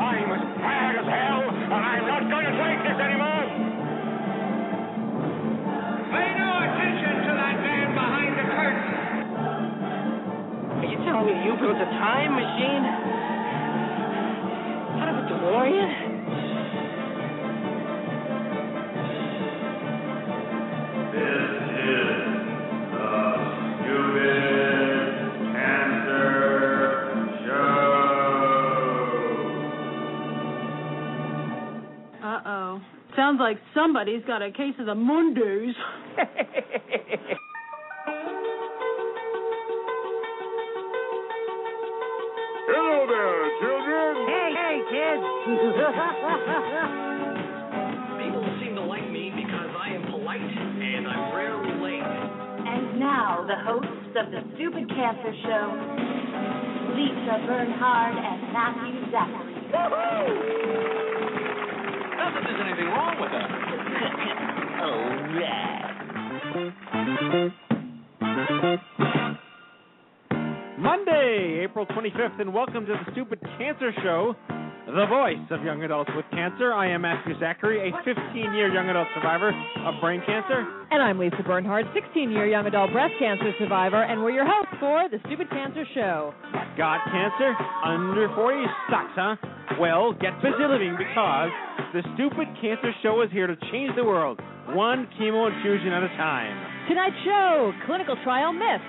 I'm as tired as hell, and I'm not going to take this anymore. Pay no attention to that man behind the curtain. Are you telling me you built a time machine out of a DeLorean? Sounds like somebody's got a case of the Mondays. Hello there, children. Hey, hey, kids. People seem to like me because I am polite and I'm rarely late. And now the hosts of the Stupid Cancer Show, Lisa Bernhardt and Matthew Zachary. Woohoo! Not that there's anything wrong with us. Oh, yeah. Monday, April 25th, and welcome to the Stupid Cancer Show, the voice of young adults with cancer. I am Matthew Zachary, a 15-year young adult survivor of brain cancer. And I'm Lisa Bernhardt, 16-year young adult breast cancer survivor, and we're your hosts for the Stupid Cancer Show. Got cancer? Under 40 sucks, huh? Well, get busy living because the Stupid Cancer Show is here to change the world, one chemo infusion at a time. Tonight's show, clinical trial myths.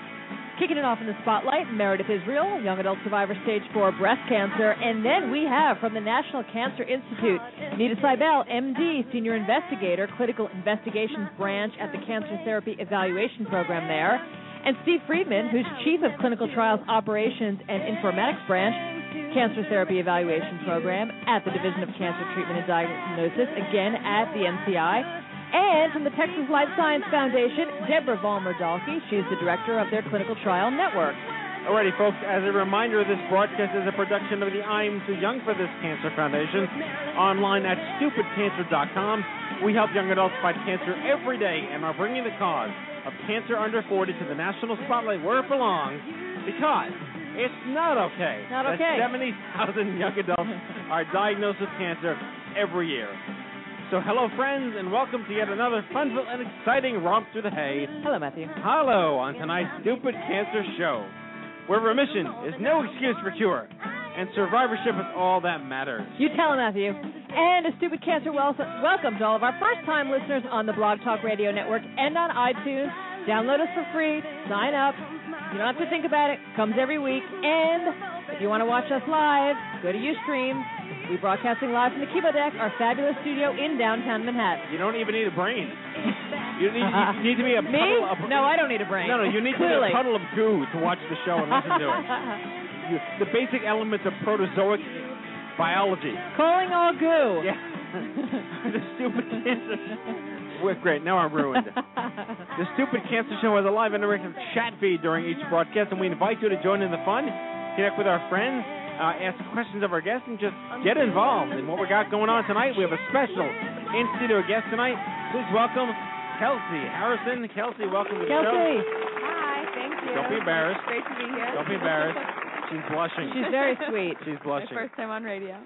Kicking it off in the spotlight, Meredith Israel, young adult survivor stage 4 breast cancer. And then we have from the National Cancer Institute, Nita Seibel, MD, senior investigator, clinical investigations branch at the Cancer Therapy Evaluation Program there. And Steve Friedman, who's chief of clinical trials operations and informatics branch, Cancer Therapy Evaluation Program at the Division of Cancer Treatment and Diagnosis, again at the NCI. And from the Texas Life Science Foundation, Deborah Vollmer-Dahlke. She's the director of their clinical trial network. Alrighty, folks, as a reminder, this broadcast is a production of the I'm Too Young for This Cancer Foundation, online at stupidcancer.com. We help young adults fight cancer every day and are bringing the cause of cancer under 40 to the national spotlight where it belongs because it's not okay. Not okay. That 70,000 young adults are diagnosed with cancer every year. So hello, friends, and welcome to yet another fun-filled and exciting romp through the hay. Hello, Matthew. Hello on tonight's Stupid Cancer Show, where remission is no excuse for cure, and survivorship is all that matters. You tell him, Matthew. And a Stupid Cancer welcome to all of our first-time listeners on the Blog Talk Radio Network and on iTunes. Download us for free. Sign up. You don't have to think about it. Comes every week. And if you want to watch us live, go to Ustream. We're broadcasting live from the Kibo Deck, our fabulous studio in downtown Manhattan. You don't even need a brain. You need to be a puddle of... No, I don't need a brain. No, you need to be a puddle of goo to watch the show and listen to it. The basic elements of protozoic biology. Calling all goo. Yeah. The Stupid Cancer Show. We're great. Now I'm ruined. The Stupid Cancer Show has a live interactive chat feed during each broadcast, and we invite you to join in the fun, connect with our friends, ask questions of our guests, and just get involved in what we got going on tonight. We have a special in-studio guest tonight. Please welcome Kelsey Harrison. Kelsey, welcome to the show. Kelsey. Hi, thank you. Don't be embarrassed. Great to be here. Don't be embarrassed. She's blushing. She's very sweet. She's blushing. My first time on radio.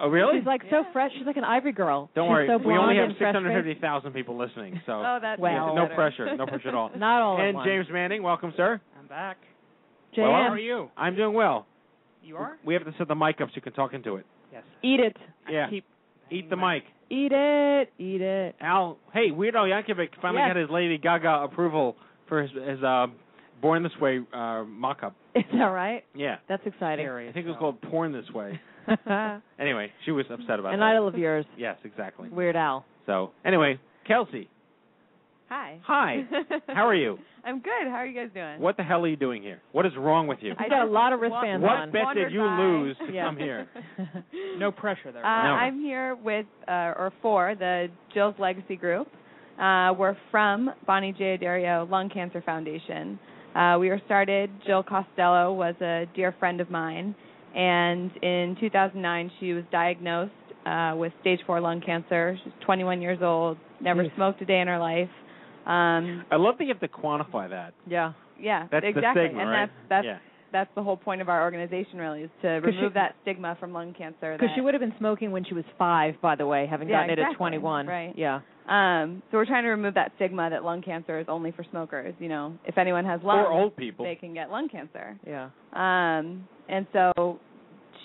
Oh, really? She's like so fresh. She's like an ivory girl. Don't worry. So we only have 650,000 people listening. So oh, that's wow. No pressure. No pressure at all. Not all at once. And James Manning, welcome, sir. I'm back. James. Well, how are you? I'm doing well. You are? We have to set the mic up so you can talk into it. Yes. Eat it. Yeah. Eat the mic. Eat it. Eat it. Al, hey, Weird Al Yankovic finally got his Lady Gaga approval for his Born This Way mock-up. Is that right? Yeah. That's exciting. I think it was called Porn This Way. Anyway, she was upset about that. An idol of yours. Yes, exactly. Weird Al. So, anyway, Kelsey. Hi. Hi. How are you? I'm good. How are you guys doing? What the hell are you doing here? What is wrong with you? I got a lot of wristbands on. What bet did you lose to come here? No pressure there. Right? No. I'm here for the Jill's Legacy Group. were from Bonnie Giudirio Lung Cancer Foundation. We were started, Jill Costello was a dear friend of mine, and in 2009 she was diagnosed with stage 4 lung cancer. She's 21 years old, never smoked a day in her life. I love that you have to quantify that. Yeah. Yeah, that's exactly. The stigma, and right? That's the whole point of our organization, really, is to remove that stigma from lung cancer. Because she would have been smoking when she was 5, by the way, having gotten it at 21. Right. Yeah. So we're trying to remove that stigma that lung cancer is only for smokers. You know, if anyone has lungs, or old people, they can get lung cancer. Yeah. And so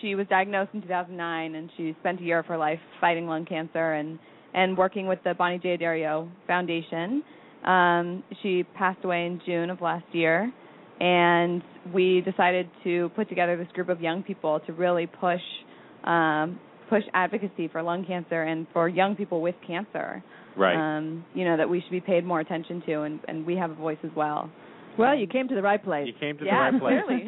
she was diagnosed in 2009, and she spent a year of her life fighting lung cancer and working with the Bonnie Giudirio Foundation. She passed away in June of last year. And we decided to put together this group of young people to really push push advocacy for lung cancer and for young people with cancer. Right. You know, that we should be paid more attention to, and we have a voice as well. Well, you came to the right place. You came to the right place. Clearly.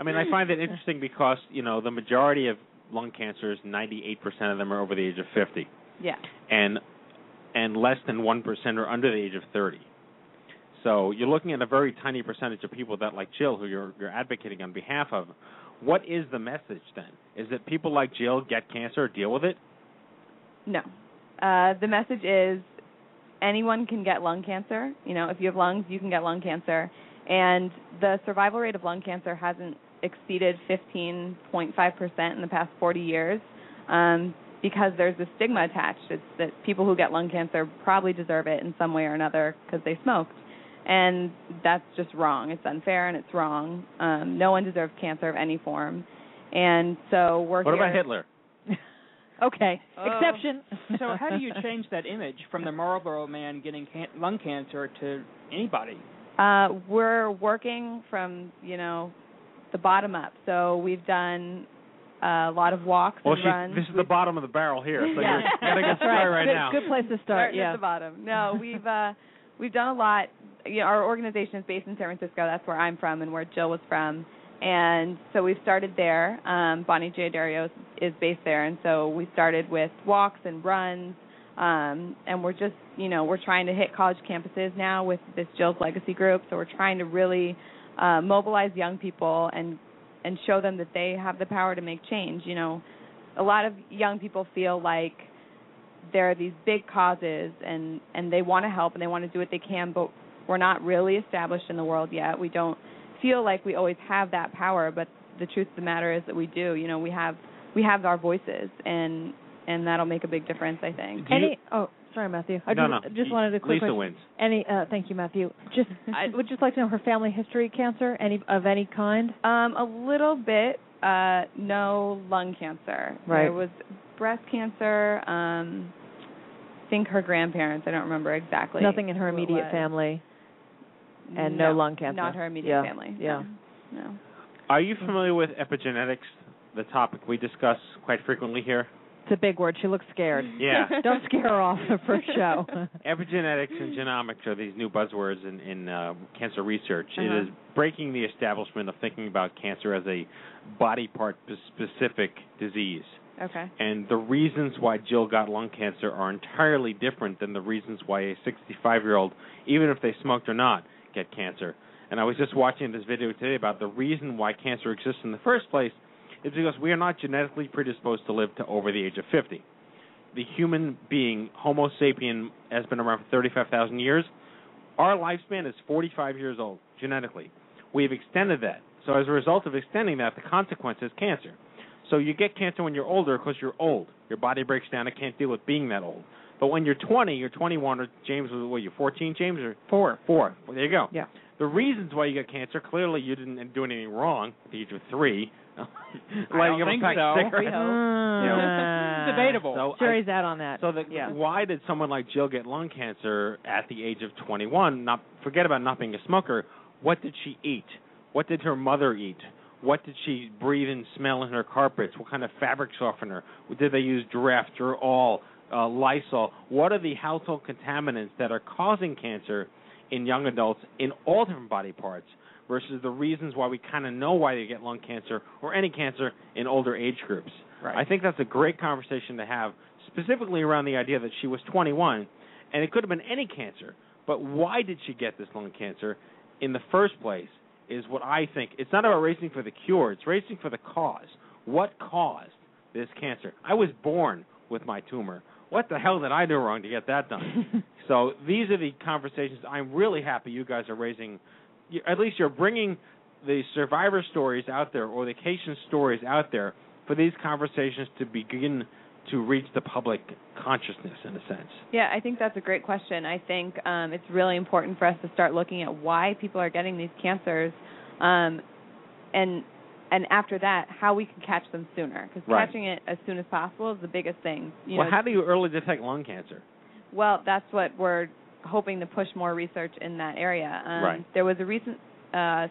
I mean, I find it interesting because, you know, the majority of lung cancers, 98% of them are over the age of 50. Yeah. And less than 1% are under the age of 30. So you're looking at a very tiny percentage of people that, like Jill, who you're advocating on behalf of. What is the message then? Is that people like Jill get cancer, deal with it? No. The message is anyone can get lung cancer. You know, if you have lungs, you can get lung cancer. And the survival rate of lung cancer hasn't exceeded 15.5% in the past 40 years because there's this stigma attached. It's that people who get lung cancer probably deserve it in some way or another because they smoked. And that's just wrong. It's unfair and it's wrong. No one deserves cancer of any form. And so we're here. What about Hitler? Okay. Exception. So how do you change that image from the Marlboro man getting lung cancer to anybody? We're working from, you know, the bottom up. So we've done a lot of walks and runs. This is the bottom of the barrel here. So yeah. You're getting a start right now. Good place to start, yeah. At the bottom. No, we've done a lot. You know, our organization is based in San Francisco. That's where I'm from and where Jill was from. And so we've started there. Bonnie Giudirio is based there. And so we started with walks and runs. And we're just, you know, we're trying to hit college campuses now with this Jill's Legacy Group. So we're trying to really mobilize young people and show them that they have the power to make change. You know, a lot of young people feel like there are these big causes and they want to help and they want to do what they can, but we're not really established in the world yet. We don't feel like we always have that power, but the truth of the matter is that we do. You know, we have our voices, and that'll make a big difference, I think. Sorry, Matthew. I just wanted to quickly. Lisa wins. Thank you, Matthew. I would just like to know her family history, cancer, any kind. A little bit. No lung cancer. Right. There was breast cancer. I think her grandparents. I don't remember exactly. Nothing in her immediate family. And no lung cancer. Not her immediate family. Yeah. No. Are you familiar with epigenetics, the topic we discuss quite frequently here? It's a big word. She looks scared. Yeah. Don't scare her off the first show. Epigenetics and genomics are these new buzzwords in cancer research. Uh-huh. It is breaking the establishment of thinking about cancer as a body part-specific disease. Okay. And the reasons why Jill got lung cancer are entirely different than the reasons why a 65-year-old, even if they smoked or not, get cancer. And I was just watching this video today about the reason why cancer exists in the first place is because we are not genetically predisposed to live to over the age of 50. The human being, Homo sapien, has been around for 35,000 years. Our lifespan is 45 years old, genetically. We've extended that. So as a result of extending that, the consequence is cancer. So you get cancer when you're older because you're old. Your body breaks down. It can't deal with being that old. But when you're 20, you're 21, or James was, you're 14, James? Or Four. Well, there you go. Yeah. The reasons why you got cancer, clearly you didn't do anything wrong at the age of 3. I don't think so. You know, it's debatable. So Jerry's out on that. So why did someone like Jill get lung cancer at the age of 21? Not forget about not being a smoker. What did she eat? What did her mother eat? What did she breathe and smell in her carpets? What kind of fabric softener? Did they use Giraffe, Gerol, Lysol? What are the household contaminants that are causing cancer in young adults in all different body parts versus the reasons why we kind of know why they get lung cancer or any cancer in older age groups? Right. I think that's a great conversation to have, specifically around the idea that she was 21 And it could have been any cancer. But why did she get this lung cancer in the first place is what I think. It's not about racing for the cure. It's racing for the cause. What caused this cancer? I was born with my tumor. What the hell did I do wrong to get that done? So these are the conversations. I'm really happy you guys are raising, at least you're bringing the survivor stories out there or the patient stories out there for these conversations to begin to reach the public consciousness in a sense. Yeah, I think that's a great question. I think it's really important for us to start looking at why people are getting these cancers and after that, how we can catch them sooner. Because catching it as soon as possible is the biggest thing. You know, how do you early detect lung cancer? Well, that's what we're hoping to push more research in that area. There was a recent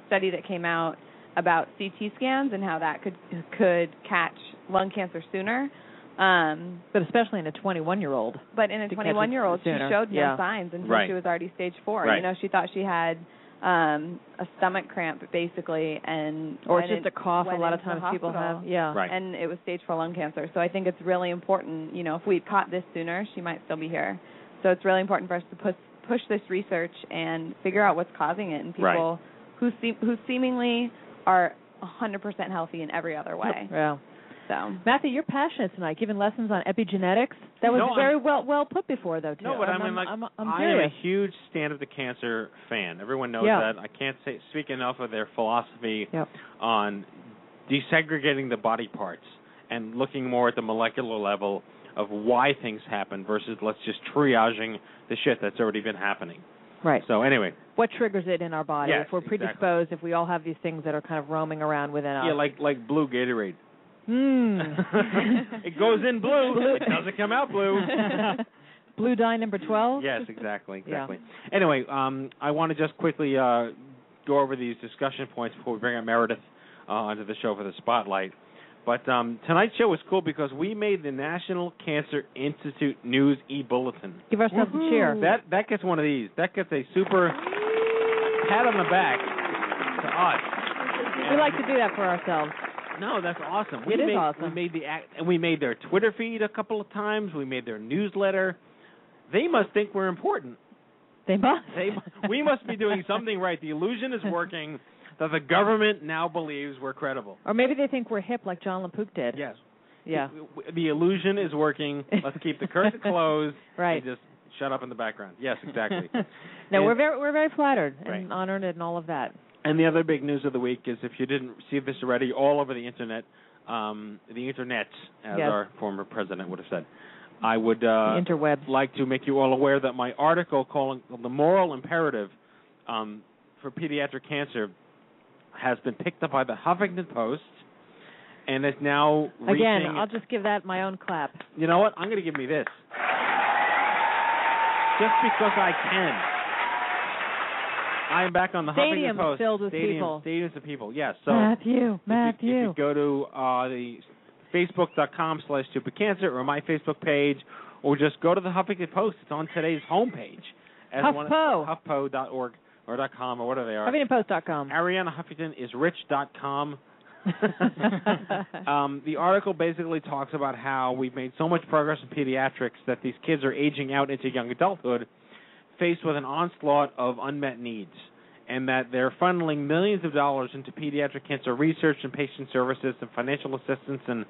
study that came out about CT scans and how that could catch lung cancer sooner. But especially in a 21-year-old. But in a 21-year-old, she showed no signs until she was already stage 4. Right. You know, she thought she had a stomach cramp, basically, or just a cough. A lot of times people have, and it was stage 4 lung cancer. So I think it's really important. You know, if we caught this sooner, she might still be here. So it's really important for us to push this research and figure out what's causing it in people who seemingly are 100% healthy in every other way. Yeah. So, Matthew, you're passionate tonight, giving lessons on epigenetics. That was well put before, though, too. No, but I am a huge stand-up to cancer fan. Everyone knows that. I can't speak enough of their philosophy on desegregating the body parts and looking more at the molecular level of why things happen versus let's just triaging the shit that's already been happening. Right. So anyway. What triggers it in our body? Yes, if we're predisposed, if we all have these things that are kind of roaming around within us. Yeah, like blue Gatorade. It goes in blue. It doesn't come out blue. Blue dye number 12? Yes, exactly. Yeah. Anyway, I want to just quickly go over these discussion points before we bring up Meredith onto the show for the spotlight. But tonight's show was cool because we made the National Cancer Institute News e-Bulletin. Give ourselves a cheer. That gets one of these. That gets a super pat on the back to us. We like to do that for ourselves. No, that's awesome. It is awesome. We made their Twitter feed a couple of times. We made their newsletter. They must think we're important. They must. We must be doing something right. The illusion is working that the government now believes we're credible. Or maybe they think we're hip like John LaPook did. Yes. Yeah. The illusion is working. Let's keep the curtain closed. Right. And just shut up in the background. Yes, exactly. We're very flattered and honored and all of that. And the other big news of the week is, if you didn't see this already, all over the Internet, as our former president would have said, I would like to make you all aware that my article calling The Moral Imperative for Pediatric Cancer has been picked up by the Huffington Post and is now reaching... Again, I'll just give that my own clap. You know what? I'm going to give me this. Just because I can. I am back on the Huffington Post. Stadiums filled with people. Stadiums of people, yes. So Matthew. You could go to the Facebook.com/stupidcancer or my Facebook page, or just go to the Huffington Post. It's on today's homepage. HuffPo.org or .com or whatever they are. HuffingtonPost.com. Ariana Huffington is rich.com. The article basically talks about how we've made so much progress in pediatrics that these kids are aging out into young adulthood, faced with an onslaught of unmet needs, and that they're funneling millions of dollars into pediatric cancer research and patient services and financial assistance and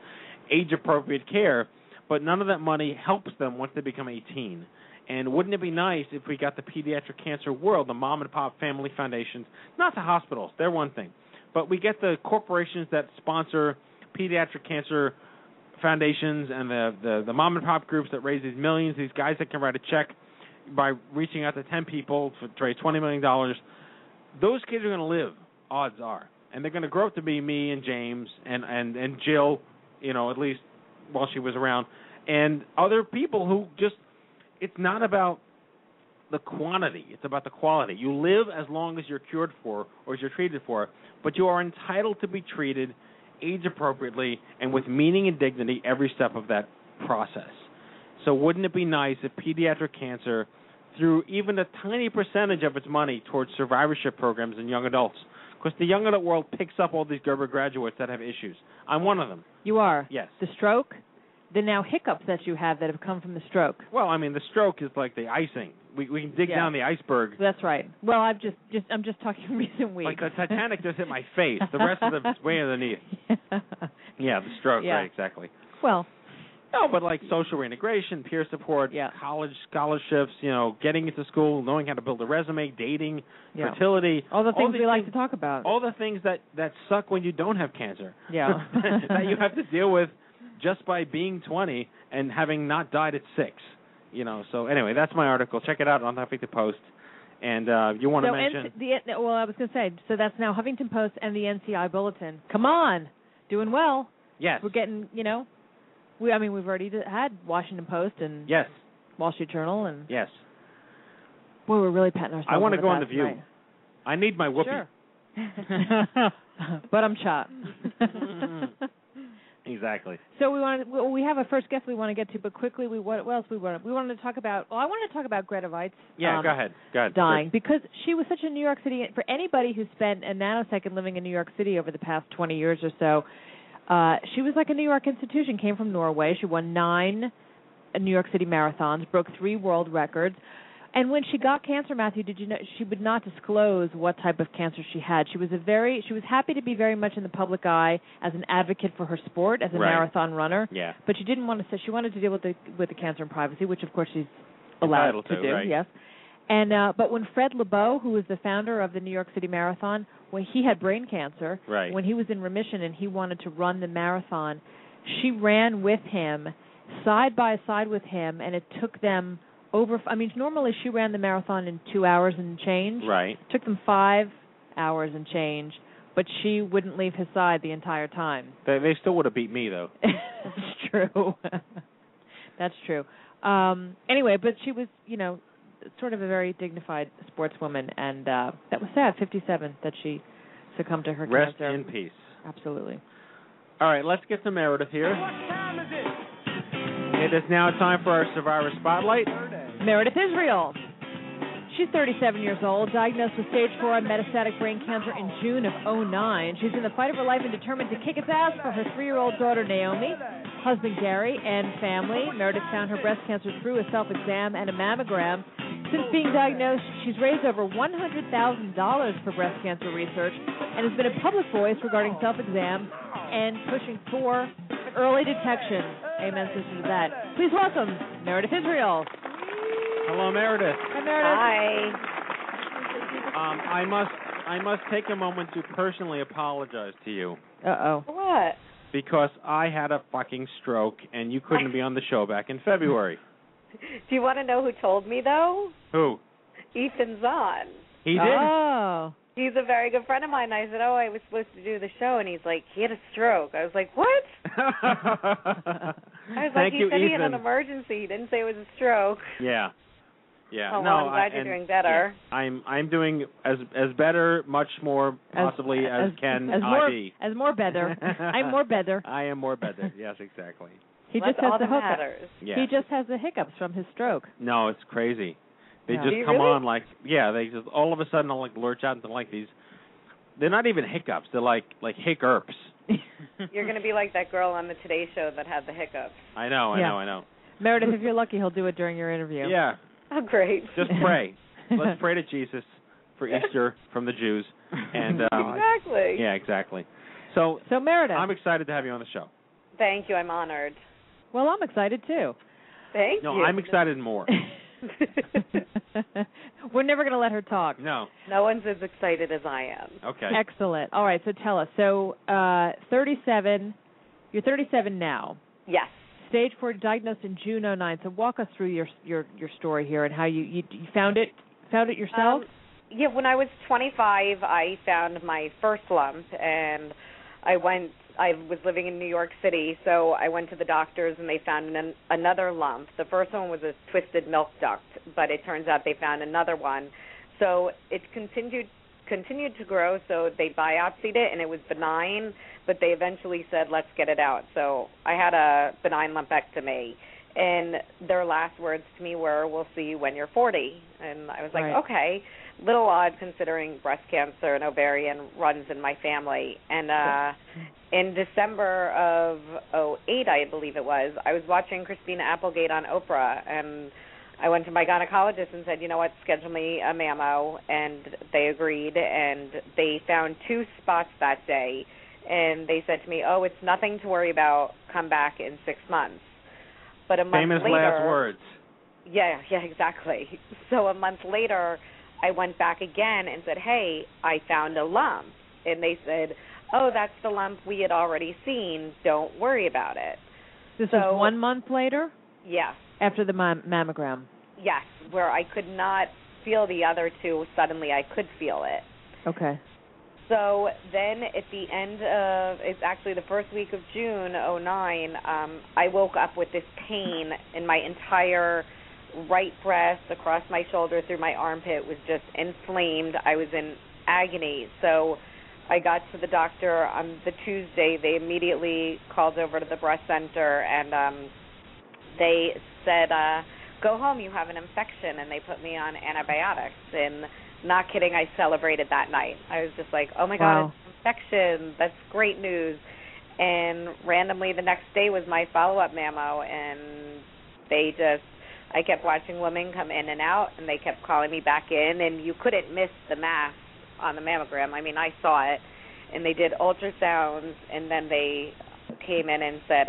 age-appropriate care, but none of that money helps them once they become 18. And wouldn't it be nice if we got the pediatric cancer world, the mom-and-pop family foundations, not the hospitals, they're one thing, but we get the corporations that sponsor pediatric cancer foundations and the mom-and-pop groups that raise these millions, these guys that can write a check by reaching out to 10 people to raise $20 million, those kids are going to live, odds are. And they're going to grow up to be me and James and Jill, you know, at least while she was around, and other people who just, it's not about the quantity, it's about the quality. You live as long as you're cured for or as you're treated for, but you are entitled to be treated age-appropriately and with meaning and dignity every step of that process. So wouldn't it be nice if pediatric cancer threw even a tiny percentage of its money towards survivorship programs in young adults? Because the young adult world picks up all these Gerber graduates that have issues. I'm one of them. You are? Yes. The stroke, the now hiccups that you have that have come from the stroke? Well, I mean, the stroke is like the icing. We can dig down the iceberg. That's right. Well, I'm just talking recent weeks. Like the Titanic just hit my face. The rest of the way underneath. Yeah, the stroke. Yeah. Right, exactly. Well. No, but like social reintegration, peer support, college scholarships, you know, getting into school, knowing how to build a resume, dating, fertility. All the things we like to talk about. All the things that suck when you don't have cancer. Yeah. That you have to deal with just by being 20 and having not died at 6. You know, so anyway, that's my article. Check it out on Huffington Post. And you want to mention... I was going to say, so that's now Huffington Post and the NCI Bulletin. Come on. Doing well. Yes. We're getting, you know... We've already had Washington Post and Wall Street Journal and boy, we're really patting ourselves. I want to go on The View. Tonight. I need my whoopee. Sure. But I'm shot. Exactly. So we have a first guest we want to get to, but quickly we wanted to talk about. Oh, I wanted to talk about Greta Weitz. Yeah, go ahead. Dying because she was such a New York City. For anybody who spent a nanosecond living in New York City over the past 20 years or so. She was like a New York institution, came from Norway. She won 9 New York City marathons, broke 3 world records. And when she got cancer, Matthew, did you know she would not disclose what type of cancer she had? She was happy to be very much in the public eye as an advocate for her sport, as a marathon runner. Yeah. But she didn't want to say she wanted to deal with the cancer in privacy, which of course she's allowed to do. Right. Yes. And but when Fred Lebow, who was the founder of the New York City Marathon, when he had brain cancer, when he was in remission and he wanted to run the marathon, she ran with him, side by side with him, and it took them over. I mean, normally she ran the marathon in 2 hours and change. Right. It took them 5 hours and change, but she wouldn't leave his side the entire time. They still would have beat me, though. That's true. That's true. Anyway, but she was, you know, sort of a very dignified sportswoman, and that was sad, 57, that she succumbed to her cancer. Rest in peace. Absolutely. All right, let's get to Meredith here. What time is it? It is now time for our Survivor Spotlight. Meredith Israel. She's 37 years old, diagnosed with stage 4 metastatic brain cancer in June of 2009. She's in the fight of her life and determined to kick its ass for her 3-year-old daughter, Naomi, husband, Gary, and family. Meredith found her breast cancer through a self-exam and a mammogram. Since being diagnosed, she's raised over $100,000 for breast cancer research and has been a public voice regarding self-exam and pushing for early detection. Amen, sisters, to that. Please welcome Meredith Israel. Hello, Meredith. Hi, Meredith. Hi. I must take a moment to personally apologize to you. Uh-oh. What? Because I had a fucking stroke and you couldn't be on the show back in February. Do you want to know who told me, though? Who? Ethan Zahn. He did? Oh. He's a very good friend of mine. I said, I was supposed to do the show, and he's like, he had a stroke. I was like, what? He had an emergency. He didn't say it was a stroke. Yeah. Yeah. Oh, well, I'm glad you're doing better. Yeah, I'm doing as better, much more, possibly, as can as I be. As more better. I'm more better. I am more better. Yes, exactly. He just has the hiccups from his stroke. No, it's crazy. They just come on they just all of a sudden I'll lurch out into these. They're not even hiccups. They're like hic-erps. You're going to be like that girl on the Today Show that had the hiccups. I know. Meredith, if you're lucky, he'll do it during your interview. Yeah. Oh, great. Just pray. Let's pray to Jesus for Easter from the Jews. And exactly. Yeah, exactly. So, Meredith. I'm excited to have you on the show. Thank you. I'm honored. Well, I'm excited, too. Thank you. No, I'm excited more. We're never going to let her talk. No. No one's as excited as I am. Okay. Excellent. All right, so tell us. So 37, you're 37 now. Yes. Stage 4, diagnosed in June 2009. So walk us through your story here and how you found it yourself. Yeah, when I was 25, I found my first lump, and I was living in New York City, so I went to the doctors, and they found another lump. The first one was a twisted milk duct, but it turns out they found another one. So it continued to grow, so they biopsied it, and it was benign, but they eventually said, let's get it out. So I had a benign lumpectomy, and their last words to me were, we'll see you when you're 40. And I was like, okay. little odd considering breast cancer and ovarian runs in my family. And in December of 2008, I believe it was, I was watching Christina Applegate on Oprah, and I went to my gynecologist and said, you know what, schedule me a mammo, and they agreed, and they found 2 spots that day, and they said to me, oh, it's nothing to worry about, come back in 6 months. But a month later, famous last words. Yeah, exactly. So a month later, I went back again and said, hey, I found a lump. And they said, oh, that's the lump we had already seen. Don't worry about it. This was 1 month later? Yes. After the mammogram? Yes, where I could not feel the other 2. Suddenly I could feel it. Okay. So then at the end of, it's actually the first week of June, 2009, I woke up with this pain in my entire right breast, across my shoulder, through my armpit, was just inflamed. I was in agony. So I got to the doctor on the Tuesday. They immediately called over to the breast center, and they said, go home, you have an infection, and they put me on antibiotics. And not kidding, I celebrated that night. I was just like, oh, my God, it's an infection. That's great news. And randomly the next day was my follow-up mammo, and they just, I kept watching women come in and out, and they kept calling me back in, and you couldn't miss the mass on the mammogram. I mean, I saw it, and they did ultrasounds, and then they came in and said,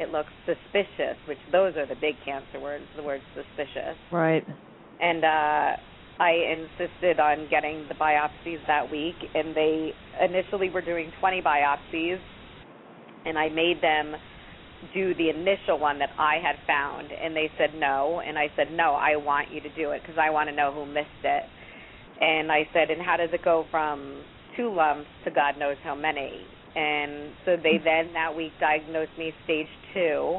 it looks suspicious, which those are the big cancer words, the word suspicious. Right. And I insisted on getting the biopsies that week, and they initially were doing 20 biopsies, and I made them do the initial one that I had found, and they said no, and I said, no, I want you to do it because I want to know who missed it. And I said, and how does it go from 2 lumps to God knows how many? And so they then that week diagnosed me stage 2,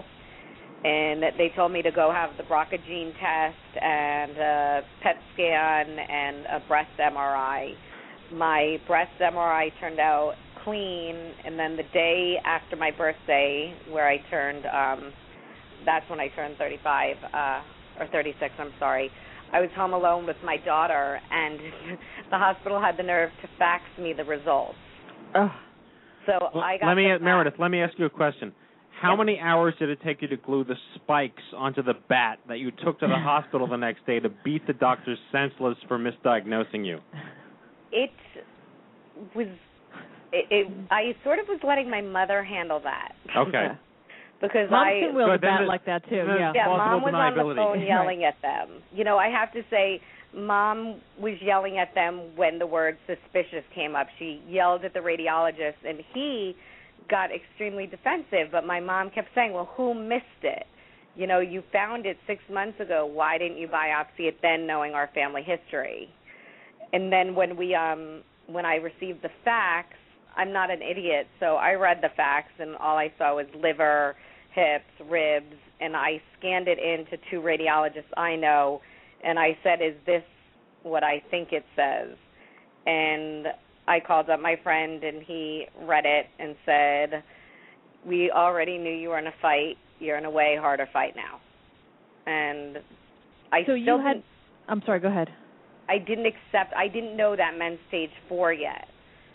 and they told me to go have the BRCA gene test and a PET scan and a breast MRI. My breast MRI turned out clean, and then the day after my birthday, where I turned, that's when I turned 35, or 36, I'm sorry, I was home alone with my daughter, and the hospital had the nerve to fax me the results. Ugh. So well, I got Meredith, let me ask you a question. How many hours did it take you to glue the spikes onto the bat that you took to the hospital the next day to beat the doctors senseless for misdiagnosing you? I sort of was letting my mother handle that. Okay. Because Mom can wield a bat like that, too. Yeah, Mom was on the phone yelling at them. You know, I have to say, Mom was yelling at them when the word suspicious came up. She yelled at the radiologist, and he got extremely defensive, but my mom kept saying, well, who missed it? You know, you found it 6 months ago. Why didn't you biopsy it then, knowing our family history? And then when I received the fax, I'm not an idiot, so I read the fax, and all I saw was liver, hips, ribs, and I scanned it in to 2 radiologists I know, and I said, is this what I think it says? And I called up my friend, and he read it and said, we already knew you were in a fight. You're in a way harder fight now. And I so still you had – I'm sorry, go ahead. I didn't accept – I didn't know that meant stage 4 yet.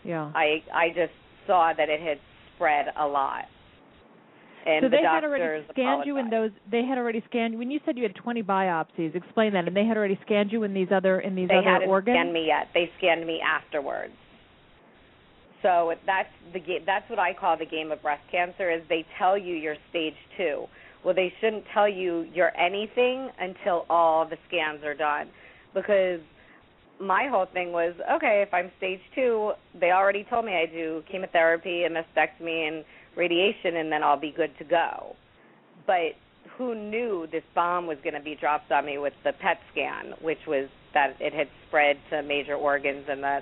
Yeah. I just saw that it had spread a lot. And so they had already scanned you in those. They had already scanned when you said you had 20 biopsies. Explain that. And they had already scanned you in these other organs. They hadn't scanned me yet. They scanned me afterwards. So that's what I call the game of breast cancer. Is they tell you you're stage 2. Well, they shouldn't tell you you're anything until all the scans are done, because my whole thing was, okay, if I'm stage 2, they already told me I do chemotherapy and mastectomy and radiation, and then I'll be good to go. But who knew this bomb was going to be dropped on me with the PET scan, which was that it had spread to major organs and that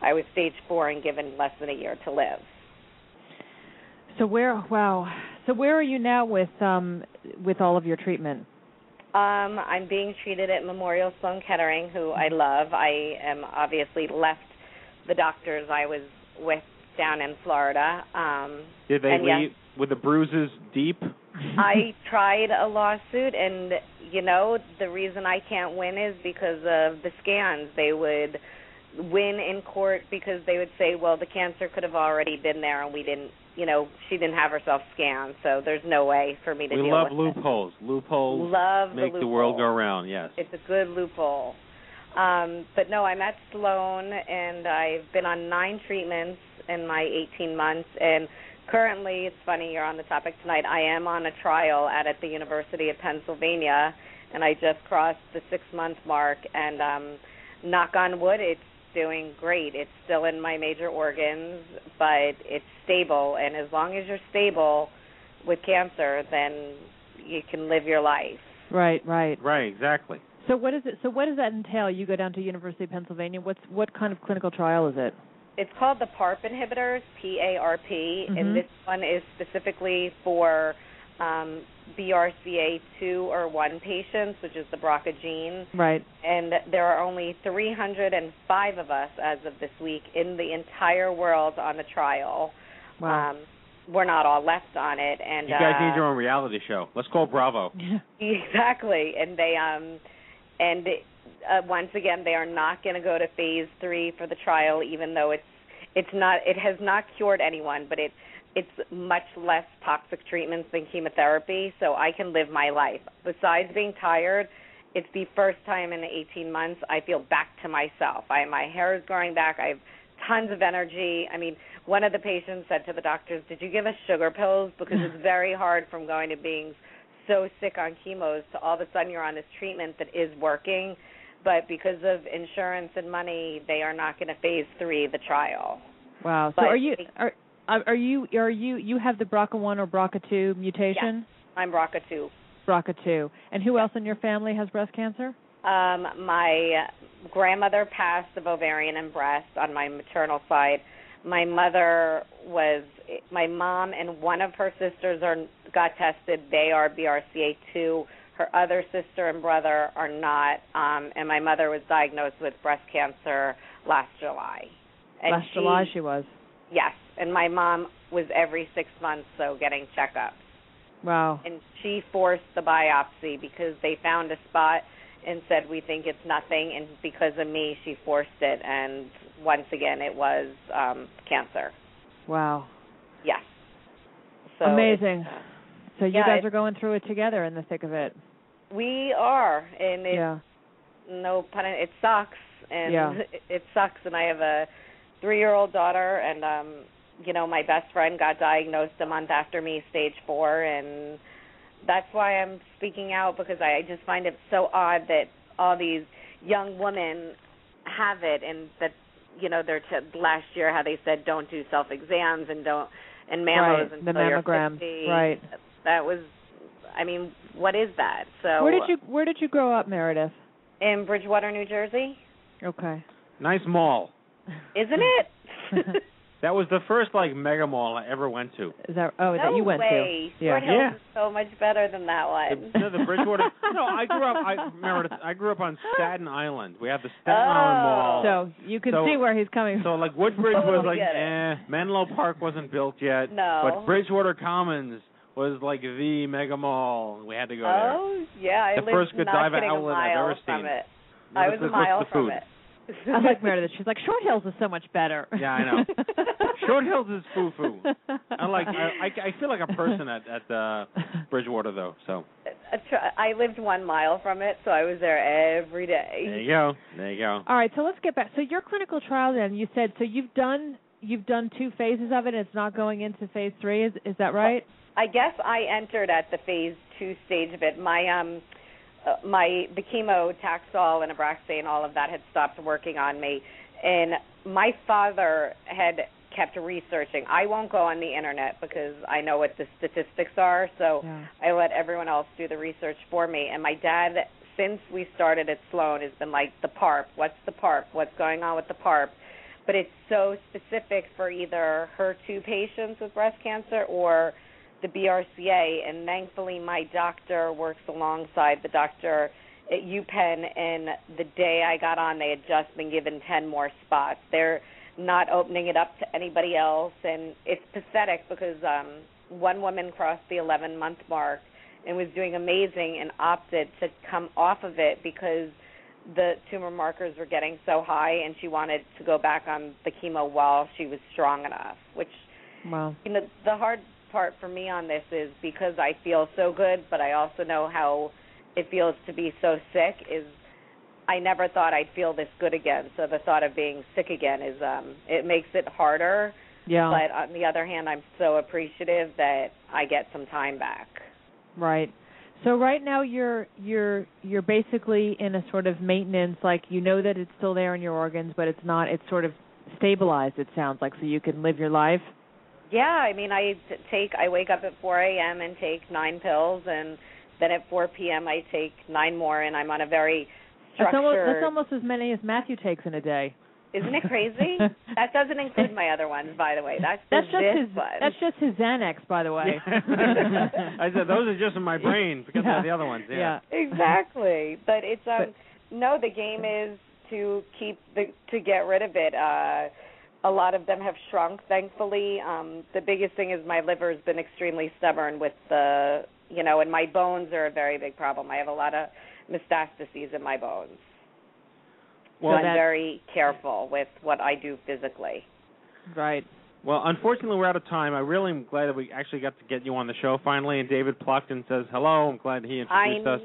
I was stage 4 and given less than a year to live. So where are you now with all of your treatment? I'm being treated at Memorial Sloan Kettering, who I love. I am obviously left the doctors I was with down in Florida. Did they leave? With the bruises deep? I tried a lawsuit, and, you know, the reason I can't win is because of the scans. They would win in court because they would say, well, the cancer could have already been there, and we didn't, you know, she didn't have herself scanned, so there's no way for me to deal with it. We love loopholes. Loopholes make the world go round, yes. It's a good loophole. But, no, I'm at Sloan, and I've been on 9 treatments in my 18 months, and currently, it's funny you're on the topic tonight, I am on a trial at the University of Pennsylvania, and I just crossed the 6-month mark, and knock on wood, it's doing great. It's still in my major organs, but it's stable, and as long as you're stable with cancer, then you can live your life. Right, right. Right, exactly. So what is it? So what does that entail? You go down to University of Pennsylvania. What kind of clinical trial is it? It's called the PARP inhibitors, P-A-R-P, and this one is specifically for BRCA2 or 1 patients, which is the BRCA gene. Right. And there are only 305 of us as of this week in the entire world on the trial. Wow. We're not all left on it. And you guys need your own reality show. Let's call Bravo. Exactly. And they once again, they are not going to go to phase 3 for the trial, even though it has not cured anyone, but it's much less toxic treatments than chemotherapy, so I can live my life. Besides being tired, it's the first time in 18 months I feel back to myself. My hair is growing back. I have tons of energy. I mean, one of the patients said to the doctors, "Did you give us sugar pills? Because it's very hard from going to being so sick on chemos to all of a sudden you're on this treatment that is working." But because of insurance and money, they are not going to phase 3 the trial. Wow. So you have the BRCA1 or BRCA2 mutation? Yes, I'm BRCA2. BRCA2. And who else in your family has breast cancer? My grandmother passed of ovarian and breast on my maternal side. My mom and one of her sisters got tested. They are BRCA2. Her other sister and brother are not, and my mother was diagnosed with breast cancer last July. And she was? Yes, and my mom was every 6 months, so getting checkups. Wow. And she forced the biopsy because they found a spot and said, we think it's nothing, and because of me, she forced it, and once again, it was cancer. Wow. Yes. So amazing. So you guys are going through it together in the thick of it. We are, and it sucks, and it sucks. And I have a 3-year-old daughter, and you know, my best friend got diagnosed a month after me, stage 4, and that's why I'm speaking out, because I just find it so odd that all these young women have it, and that, you know, last year how they said don't do self exams and don't and mammos until you're 50. Right. That was, I mean, what is that? So where did you grow up, Meredith? In Bridgewater, New Jersey. Okay. Nice mall. Isn't it? That was the first mega mall I ever went to. Is that that you went to? Yeah. Short Hills is so much better than that one. The Bridgewater. No, I grew up. Meredith, I grew up on Staten Island. We have the Staten Island Mall. So you can see where he's coming from. So Woodbridge was Menlo Park wasn't built yet. No. But Bridgewater Commons was the mega mall. We had to go there. Oh yeah, I lived first Godiva outlet I've ever seen. It. I was a mile from it. I like Meredith. She's like, Short Hills is so much better. Yeah, I know. Short Hills is foo-foo. I feel like a person at Bridgewater, though. So I lived 1 mile from it, so I was there every day. There you go. All right, so let's get back. So your clinical trial, then, you said, so you've done 2 phases of it, and it's not going into phase 3. Is that right? I guess I entered at the phase 2 stage of it. The chemo, Taxol, and Abraxane, all of that had stopped working on me. And my father had kept researching. I won't go on the Internet because I know what the statistics are, so I let everyone else do the research for me. And my dad, since we started at Sloan, has been like, the PARP, what's the PARP? What's going on with the PARP? But it's so specific for either HER2 patients with breast cancer or the BRCA, and thankfully my doctor works alongside the doctor at UPenn, and the day I got on, they had just been given 10 more spots. They're not opening it up to anybody else, and it's pathetic because one woman crossed the 11-month mark and was doing amazing and opted to come off of it because the tumor markers were getting so high, and she wanted to go back on the chemo while she was strong enough, which, wow. You know, the hard part for me on this is because I feel so good, but I also know how it feels to be so sick, is I never thought I'd feel this good again. So the thought of being sick again is it makes it harder. Yeah. But on the other hand, I'm so appreciative that I get some time back. Right. So right now you're basically in a sort of maintenance, like you know that it's still there in your organs, but it's not. It's sort of stabilized. It sounds like, so you can live your life. Yeah, I mean, I wake up at 4 a.m. and take 9 pills, and then at 4 p.m. I take 9 more, and I'm on a very structured. That's almost as many as Matthew takes in a day. Isn't it crazy? That doesn't include my other ones, by the way. That's just his Xanax, by the way. I said those are just in my brain because of the other ones. Yeah. Exactly. But it's no, the game is to get rid of it. A lot of them have shrunk, thankfully. The biggest thing is my liver has been extremely stubborn with and my bones are a very big problem. I have a lot of metastases in my bones. Well, so I'm very careful with what I do physically. Right. Well, unfortunately, we're out of time. I really am glad that we actually got to get you on the show finally. And David Pluckton says hello. I'm glad he introduced us.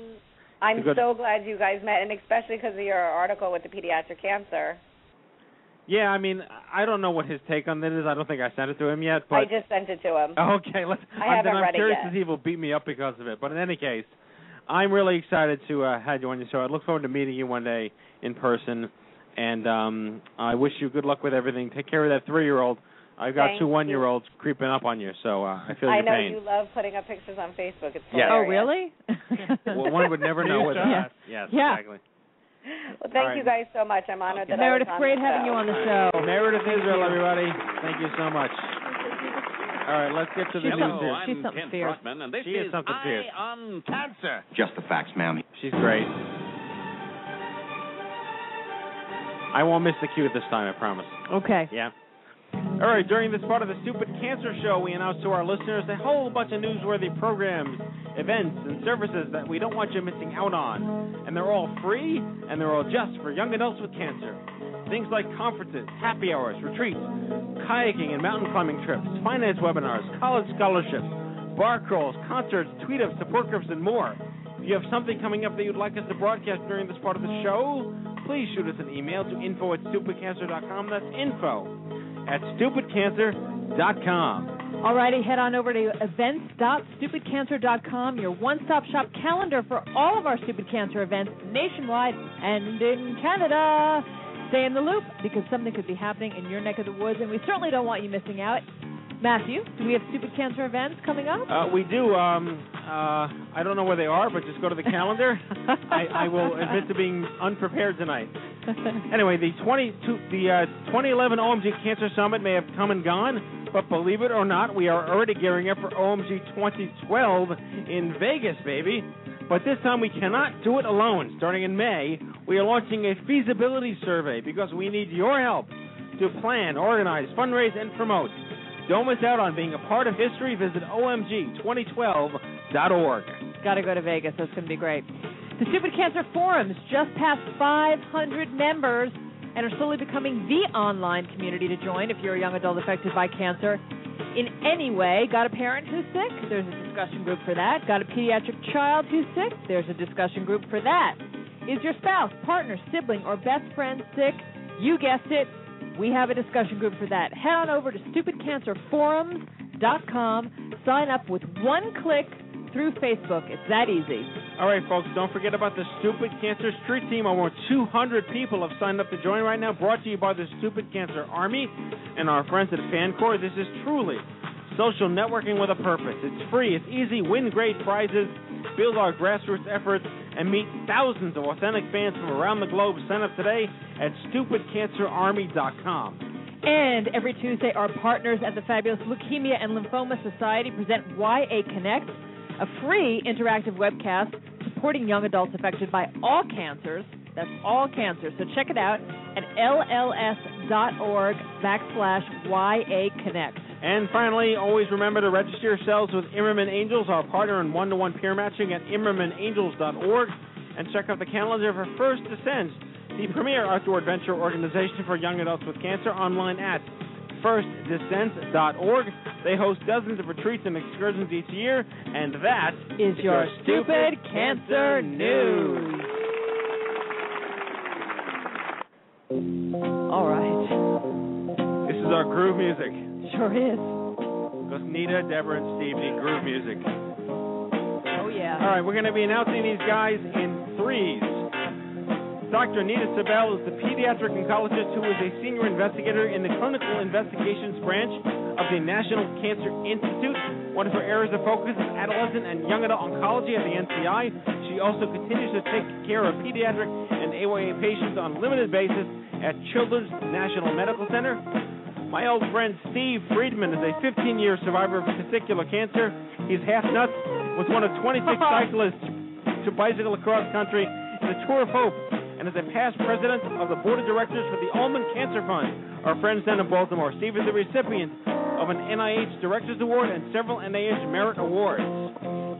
I'm so glad you guys met, and especially because of your article with the pediatric cancer. Yeah, I mean, I don't know what his take on this is. I don't think I sent it to him yet. But I just sent it to him. Okay. I'm curious if he will beat me up because of it. But in any case, I'm really excited to have you on your show. I look forward to meeting you one day in person, and I wish you good luck with everything. Take care of that 3-year-old. I've got two 1-year-olds creeping up on you, so I feel your pain. I know you love putting up pictures on Facebook. It's hilarious. Oh, really? Well, one would never know without us. Yes, exactly. Well, thank you guys so much. I'm honored that Meredith, I was on Meredith, great having you on the show. Meredith Israel, everybody. Thank you so much. All right, let's get to the news here. She's something fierce. And this is something fierce. Eye on Cancer. Just the facts, ma'am. She's great. I won't miss the cue this time, I promise. Okay. Yeah. All right, during this part of the Stupid Cancer Show, we announce to our listeners a whole bunch of newsworthy programs, events, and services that we don't want you missing out on. And they're all free, and they're all just for young adults with cancer. Things like conferences, happy hours, retreats, kayaking and mountain climbing trips, finance webinars, college scholarships, bar crawls, concerts, tweet-ups, support groups, and more. If you have something coming up that you'd like us to broadcast during this part of the show, please shoot us an email to info@stupidcancer.com. That's info@stupidcancer.com. All righty, head on over to events.stupidcancer.com, your one-stop shop calendar for all of our Stupid Cancer events nationwide and in Canada. Stay in the loop because something could be happening in your neck of the woods, and we certainly don't want you missing out. Matthew, do we have Stupid Cancer events coming up? We do. I don't know where they are, but just go to the calendar. I will admit to being unprepared tonight. Anyway, the 2011 OMG Cancer Summit may have come and gone, but believe it or not, we are already gearing up for OMG 2012 in Vegas, baby. But this time we cannot do it alone. Starting in May, we are launching a feasibility survey because we need your help to plan, organize, fundraise, and promote. Don't miss out on being a part of history. Visit OMG2012.org. Got to go to Vegas. That's going to be great. The Stupid Cancer Forums just passed 500 members and are slowly becoming the online community to join if you're a young adult affected by cancer in any way. Got a parent who's sick? There's a discussion group for that. Got a pediatric child who's sick? There's a discussion group for that. Is your spouse, partner, sibling, or best friend sick? You guessed it. We have a discussion group for that. Head on over to stupidcancerforums.com. Sign up with one click through Facebook. It's that easy. All right, folks, don't forget about the Stupid Cancer Street Team. Over 200 people have signed up to join right now, brought to you by the Stupid Cancer Army and our friends at FanCore. This is truly social networking with a purpose. It's free, it's easy, win great prizes, build our grassroots efforts, and meet thousands of authentic fans from around the globe. Sign up today at stupidcancerarmy.com. And every Tuesday, our partners at the fabulous Leukemia and Lymphoma Society present YA Connect, a free interactive webcast supporting young adults affected by all cancers. That's all cancers. So check it out at lls.org/YA Connect. And finally, always remember to register yourselves with Immerman Angels, our partner in one-to-one peer matching at immermanangels.org, and check out the calendar for First Ascends, the premier outdoor adventure organization for young adults with cancer, online at firstdescent.org. They host dozens of retreats and excursions each year, and that is your Stupid Cancer News. All right. This is our groove music. Sure is. Because Nita, Deborah, and Steve need groove music. Oh, yeah. All right, we're going to be announcing these guys in threes. Dr. Nita Seibel is the pediatric oncologist who is a senior investigator in the clinical investigations branch of the National Cancer Institute. One of her areas of focus is adolescent and young adult oncology at the NCI. She also continues to take care of pediatric and AYA patients on a limited basis at Children's National Medical Center. My old friend Steve Friedman is a 15-year survivor of testicular cancer. He's half nuts, was one of 26 cyclists to bicycle across country in the Tour of Hope, and is a past president of the board of directors for the Ulman Cancer Fund, our friends down in Baltimore. Steve is the recipient of an NIH Director's Award and several NIH Merit Awards.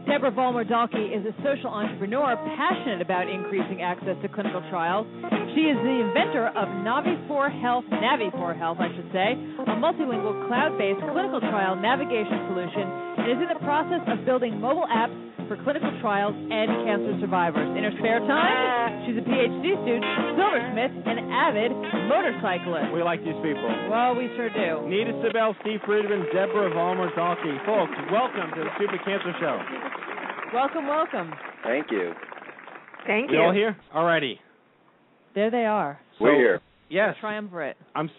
Deborah Vollmer-Dahlke is a social entrepreneur passionate about increasing access to clinical trials. She is the inventor of Navi4Health, a multilingual cloud-based clinical trial navigation solution, and is in the process of building mobile apps for clinical trials and cancer survivors. In her spare time, she's a PhD student, silversmith, and avid motorcyclist. We like these people. Well, we sure do. Nita Seibel, Steve Friedman, Deborah Vollmer-Dahlke. Folks, welcome to the Stupid Cancer Show. Welcome, welcome. Thank you. Thank you. You all here? All righty. There they are. We're here. Yes. Triumvirate.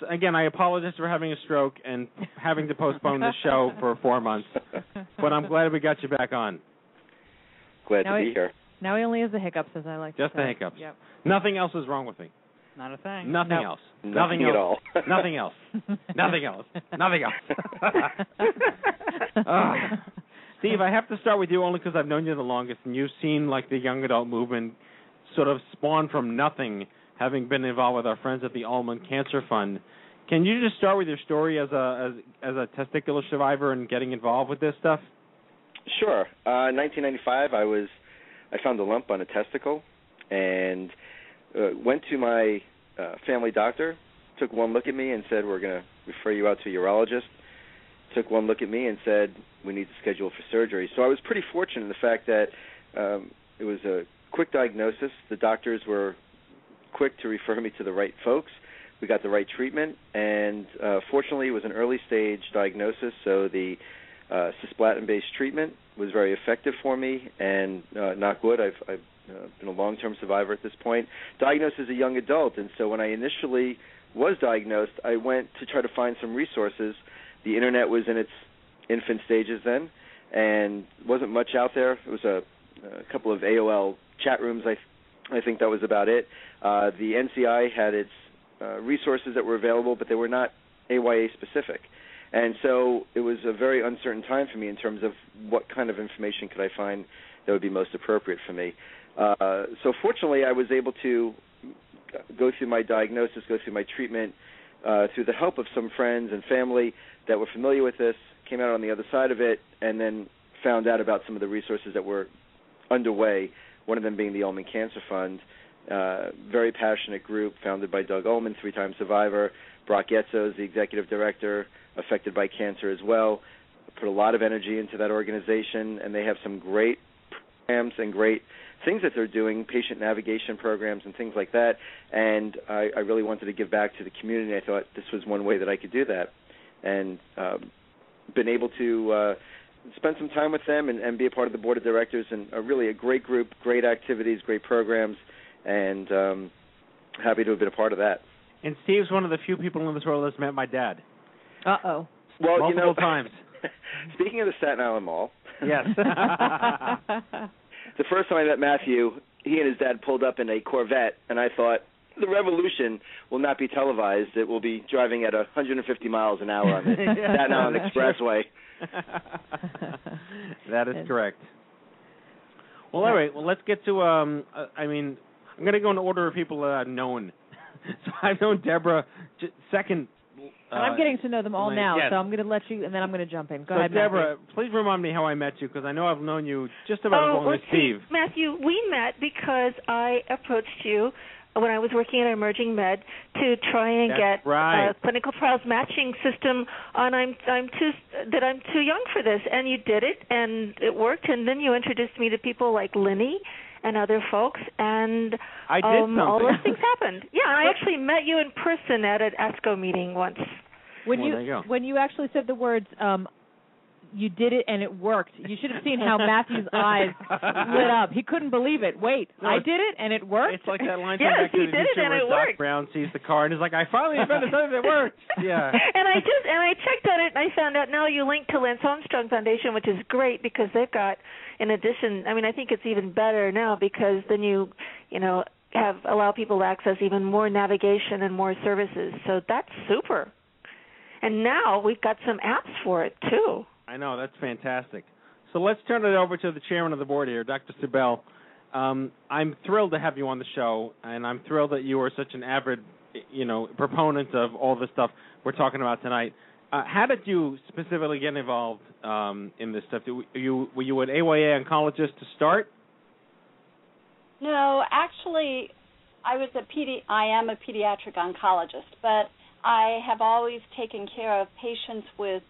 Again, I apologize for having a stroke and having to postpone the show for 4 months, but I'm glad we got you back on. Glad now to be here. Now he only has the hiccups, as I like to say. Just the hiccups. Yep. Nothing else is wrong with me. Not a thing. Nothing else. Nothing else. At all. Nothing else. Nothing else. Nothing else. Steve, I have to start with you only because I've known you the longest, and you've seen like the young adult movement sort of spawn from nothing, having been involved with our friends at the Ulman Cancer Fund. Can you just start with your story as a testicular survivor and getting involved with this stuff? Sure. In 1995, I found a lump on a testicle and went to my family doctor, took one look at me and said, we're going to refer you out to a urologist. Took one look at me and said, we need to schedule for surgery. So I was pretty fortunate in the fact that it was a quick diagnosis. The doctors were quick to refer me to the right folks. We got the right treatment, and fortunately it was an early-stage diagnosis, so the cisplatin-based treatment was very effective for me, and knock wood, I've been a long-term survivor at this point. Diagnosed as a young adult, and so when I initially was diagnosed, I went to try to find some resources. The Internet was in its infant stages then, and wasn't much out there. It was a couple of AOL chat rooms, I think that was about it. The NCI had its resources that were available, but they were not AYA-specific. And so it was a very uncertain time for me in terms of what kind of information could I find that would be most appropriate for me. So fortunately, I was able to go through my diagnosis, go through my treatment, through the help of some friends and family that were familiar with this, came out on the other side of it, and then found out about some of the resources that were underway, one of them being the Ulman Cancer Fund, very passionate group founded by Doug Ulman, three-time survivor. Brock Yetzo is the executive director, affected by cancer as well. Put a lot of energy into that organization, and they have some great programs and great things that they're doing, patient navigation programs and things like that. And I really wanted to give back to the community. I thought this was one way that I could do that. And been able to spend some time with them and be a part of the board of directors, and really a great group, great activities, great programs, and happy to have been a part of that. And Steve's one of the few people in this world that's met my dad. Uh-oh. Well, multiple times. Speaking of the Staten Island Mall. Yes. The first time I met Matthew, he and his dad pulled up in a Corvette, and I thought, the revolution will not be televised. It will be driving at 150 miles an hour on the Staten Island Expressway. That is correct. Well, all right. Well, let's get to, I'm going to go in order of people that I've known. So I've known Deborah second And I'm getting to know them all now, yes. So I'm going to let you, and then I'm going to jump in. Go ahead, Deborah, Matthew. Please remind me how I met you, because I know I've known you just about as long as Steve. Matthew, we met because I approached you when I was working at Emerging Med to try and get a clinical trials matching system on I'm too young for this, and you did it, and it worked, and then you introduced me to people like Lenny and other folks, and I did all those things happened. Yeah, I actually met you in person at an ASCO meeting once. When you actually said the words, you did it and it worked. You should have seen how Matthew's eyes lit up. He couldn't believe it. Wait, no, I did it and it worked? It's like that line from Back to the Future where Doc Brown sees the car and is like, I finally invented something that worked. Yeah. And I checked on it and I found out now you linked to Lance Armstrong Foundation, which is great because they've got, in addition, I mean, I think it's even better now because then you allow people to access even more navigation and more services. So that's super. And now we've got some apps for it, too. I know, that's fantastic. So let's turn it over to the chairman of the board here, Dr. Seibel. I'm thrilled to have you on the show, and I'm thrilled that you are such an avid, proponent of all the stuff we're talking about tonight. How did you specifically get involved in this stuff? Were you an AYA oncologist to start? No, actually, I am a pediatric oncologist, but I have always taken care of patients with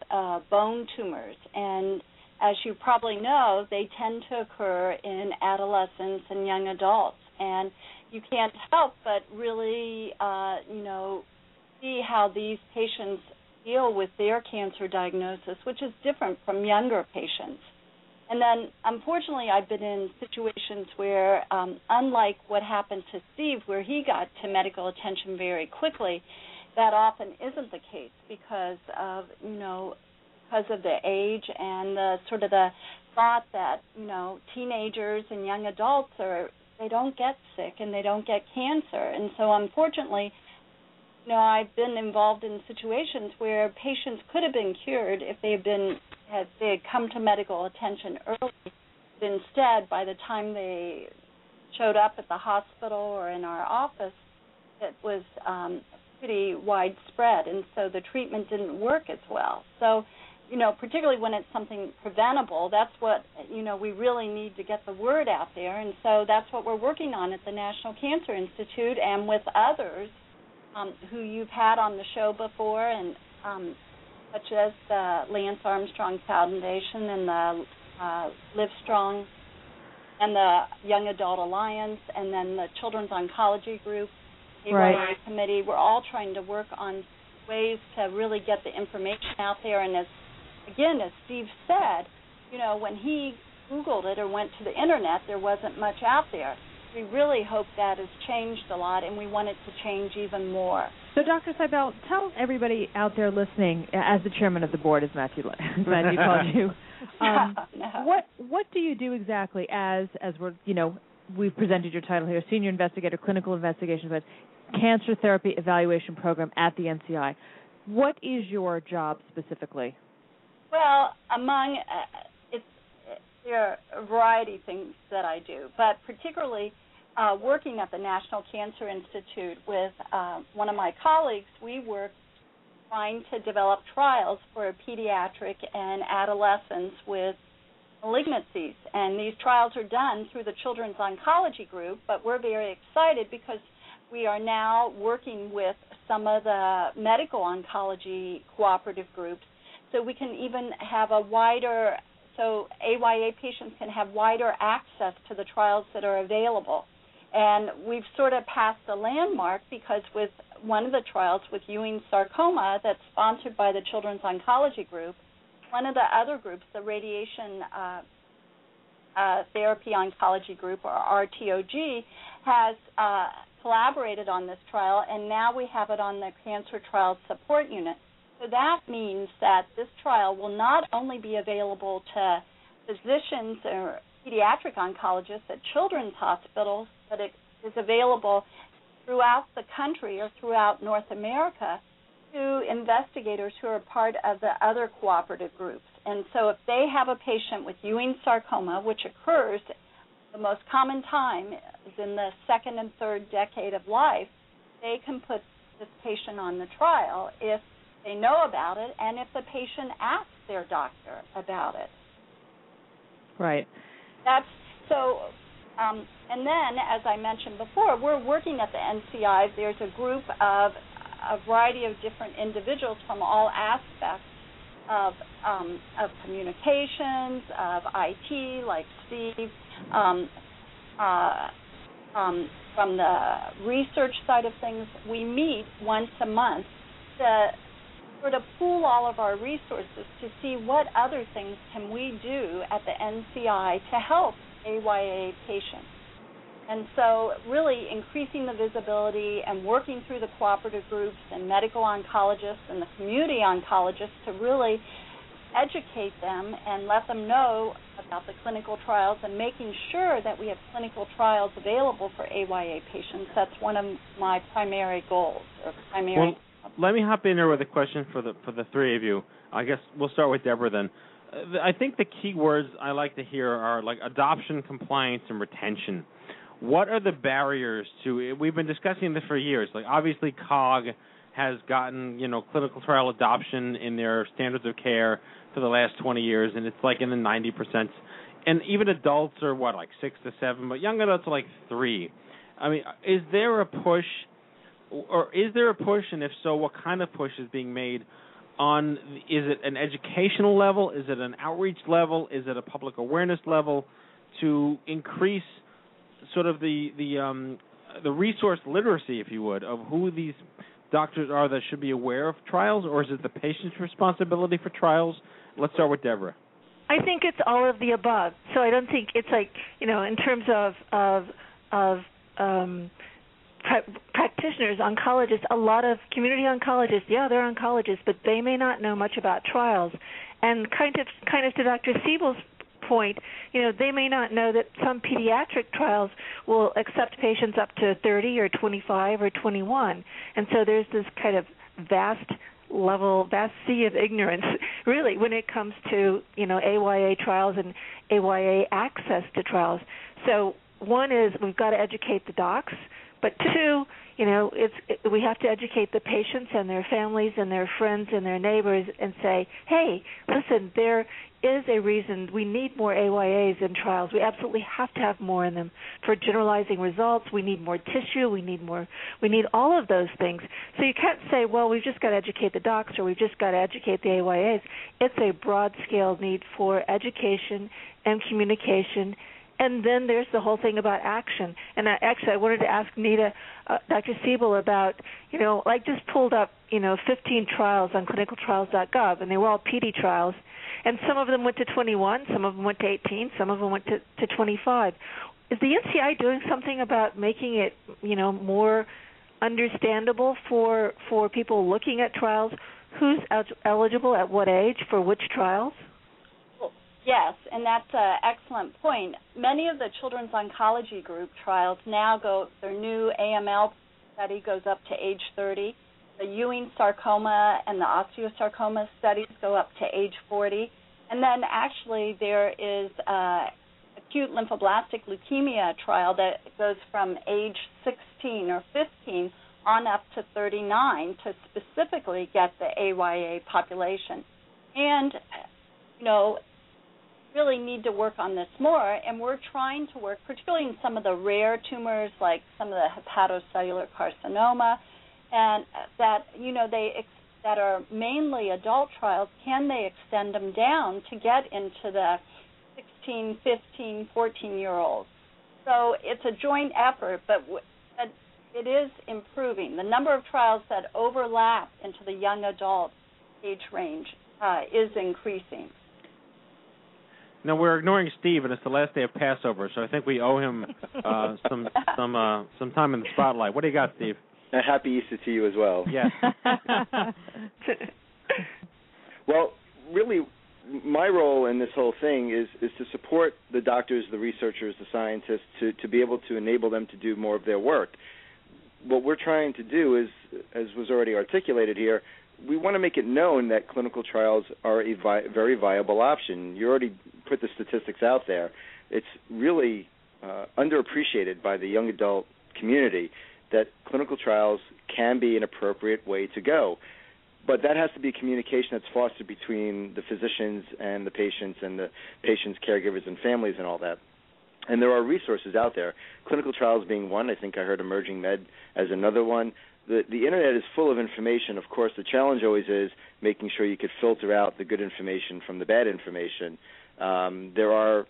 bone tumors, and as you probably know, they tend to occur in adolescents and young adults, and you can't help but really, see how these patients deal with their cancer diagnosis, which is different from younger patients. And then, unfortunately, I've been in situations where, unlike what happened to Steve, where he got to medical attention very quickly, that often isn't the case because of the age and the sort of the thought that, teenagers and young adults they don't get sick and they don't get cancer. And so unfortunately, I've been involved in situations where patients could have been cured if they had come to medical attention early, but instead by the time they showed up at the hospital or in our office, it was pretty widespread, and so the treatment didn't work as well. So, particularly when it's something preventable, that's what, we really need to get the word out there, and so that's what we're working on at the National Cancer Institute and with others who you've had on the show before, and such as the Lance Armstrong Foundation and the Livestrong and the Young Adult Alliance and then the Children's Oncology Group. Right. Committee. We're all trying to work on ways to really get the information out there. And as Steve said, when he Googled it or went to the Internet, there wasn't much out there. We really hope that has changed a lot, and we want it to change even more. So, Dr. Seibel, tell everybody out there listening, as the chairman of the board, as Matthew called you, what do you do exactly as we're, we've presented your title here, Senior Investigator, Clinical Investigations, but Cancer Therapy Evaluation Program at the NCI. What is your job specifically? Well, there are a variety of things that I do, but particularly working at the National Cancer Institute with one of my colleagues, we work trying to develop trials for pediatric and adolescents with malignancies, and these trials are done through the Children's Oncology Group, but we're very excited because we are now working with some of the medical oncology cooperative groups, so we can even have so AYA patients can have wider access to the trials that are available. And we've sort of passed a landmark because with one of the trials with Ewing sarcoma that's sponsored by the Children's Oncology Group, one of the other groups, the Radiation Therapy Oncology Group, or RTOG, has collaborated on this trial, and now we have it on the Cancer Trials Support Unit. So that means that this trial will not only be available to physicians or pediatric oncologists at children's hospitals, but it is available throughout the country or throughout North America to investigators who are part of the other cooperative groups. And so if they have a patient with Ewing sarcoma, which occurs the most common time is in the second and third decade of life, they can put this patient on the trial if they know about it, and if the patient asks their doctor about it. Right. That's so. And then, as I mentioned before, we're working at the NCI. There's a group of a variety of different individuals from all aspects of communications, of IT, like Steve, from the research side of things. We meet once a month to sort of pool all of our resources to see what other things can we do at the NCI to help AYA patients. And so really increasing the visibility and working through the cooperative groups and medical oncologists and the community oncologists to really educate them and let them know about the clinical trials and making sure that we have clinical trials available for AYA patients. That's one of my primary goals. Let me hop in here with a question for the three of you. I guess we'll start with Deborah then. I think the key words I like to hear are like adoption, compliance, and retention. What are the barriers to? We've been discussing this for years. Like obviously, COG has gotten clinical trial adoption in their standards of care for the last 20 years, and it's like in the 90%. And even adults are like 6 to 7, but young adults are like 3. I mean, is there a push, and if so, what kind of push is being made? Is it an educational level? Is it an outreach level? Is it a public awareness level to increase sort of the resource literacy, if you would, of who these doctors are that should be aware of trials, or is it the patient's responsibility for trials? Let's start with Deborah. I think it's all of the above. So I don't think it's like, in terms of practitioners, oncologists, a lot of community oncologists, they're oncologists, but they may not know much about trials. And kind of to Dr. Seibel's point, they may not know that some pediatric trials will accept patients up to 30 or 25 or 21. And so there's this kind of vast sea of ignorance, really, when it comes to, AYA trials and AYA access to trials. So one is we've got to educate the docs. But two, we have to educate the patients and their families and their friends and their neighbors and say, hey, listen, there is a reason we need more AYAs in trials. We absolutely have to have more in them for generalizing results. We need more tissue. We need all of those things. So you can't say, well, we've just got to educate the docs or we've just got to educate the AYAs. It's a broad-scale need for education and communication. And then there's the whole thing about action. And I wanted to ask Dr. Seibel about, I just pulled up, 15 trials on clinicaltrials.gov, and they were all PD trials. And some of them went to 21, some of them went to 18, some of them went to 25. Is the NCI doing something about making it, more understandable for people looking at trials? Who's eligible at what age for which trials? Yes, and that's an excellent point. Many of the Children's Oncology Group trials now their new AML study goes up to age 30. The Ewing sarcoma and the osteosarcoma studies go up to age 40. And then actually there is an acute lymphoblastic leukemia trial that goes from age 16 or 15 on up to 39 to specifically get the AYA population. And, really need to work on this more, and we're trying to work, particularly in some of the rare tumors like some of the hepatocellular carcinoma, and that, that are mainly adult trials, can they extend them down to get into the 16, 15, 14-year-olds? So it's a joint effort, but it is improving. The number of trials that overlap into the young adult age range is increasing. Now, we're ignoring Steve, and it's the last day of Passover, so I think we owe him some time in the spotlight. What do you got, Steve? A happy Easter to you as well. Yes. Well, really, my role in this whole thing is to support the doctors, the researchers, the scientists, to be able to enable them to do more of their work. What we're trying to do is, as was already articulated here, we want to make it known that clinical trials are a very viable option. You already put the statistics out there. It's really underappreciated by the young adult community that clinical trials can be an appropriate way to go. But that has to be communication that's fostered between the physicians and the patients and the patients' caregivers and families and all that. And there are resources out there, clinical trials being one. I think I heard Emerging Med as another one. The Internet is full of information. Of course, the challenge always is making sure you could filter out the good information from the bad information. There are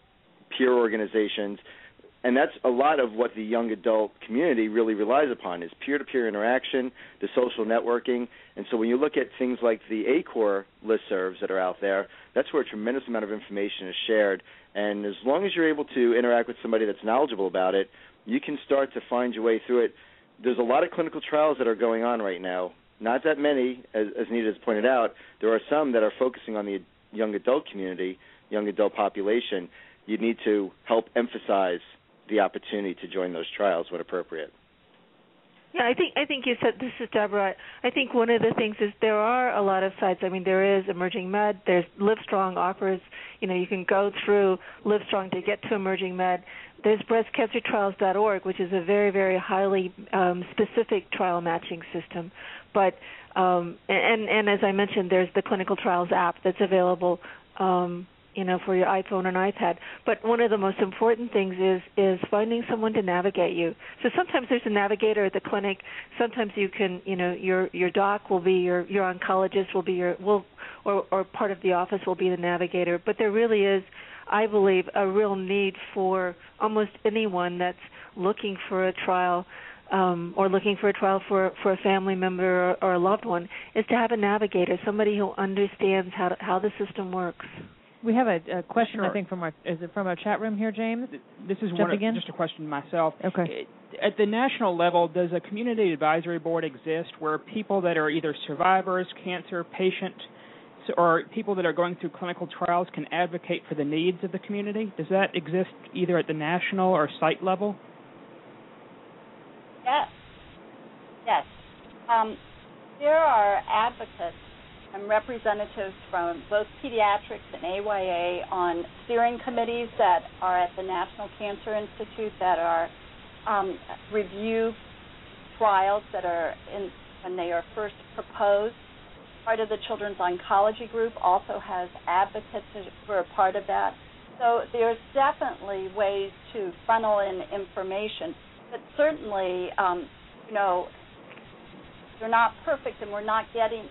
peer organizations, and that's a lot of what the young adult community really relies upon is peer-to-peer interaction, the social networking. And so when you look at things like the ACOR listservs that are out there, that's where a tremendous amount of information is shared. And as long as you're able to interact with somebody that's knowledgeable about it, you can start to find your way through it. There's a lot of clinical trials that are going on right now. Not that many, as Nita has pointed out. There are some that are focusing on the young adult community, young adult population. You need to help emphasize the opportunity to join those trials when appropriate. Yeah, I think you said, this is Deborah, I think one of the things is there are a lot of sites. I mean, there is Emerging Med, there's Livestrong offers, you know, you can go through Livestrong to get to Emerging Med. There's breastcancertrials.org, which is a very, very highly specific trial matching system. But, and as I mentioned, there's the clinical trials app that's available you know, for your iPhone and iPad. But one of the most important things is finding someone to navigate you. So sometimes there's a navigator at the clinic. Sometimes you can, you know, your doc will be your oncologist will be or part of the office will be the navigator. But there really is, I believe, a real need for almost anyone that's looking for a trial or looking for a trial for a family member or a loved one is to have a navigator, somebody who understands how the system works. We have a question, sure. I think, from our chat room here, James? This is just a question myself. Okay. At the national level, does a community advisory board exist where people that are either survivors, cancer patient, or people that are going through clinical trials can advocate for the needs of the community? Does that exist either at the national or site level? Yes. There are advocates and representatives from both pediatrics and AYA on steering committees that are at the National Cancer Institute that are review trials that are when they are first proposed. Part of the Children's Oncology Group also has advocates who are part of that. So there's definitely ways to funnel in information, but certainly, you know, they're not perfect, and we're not getting,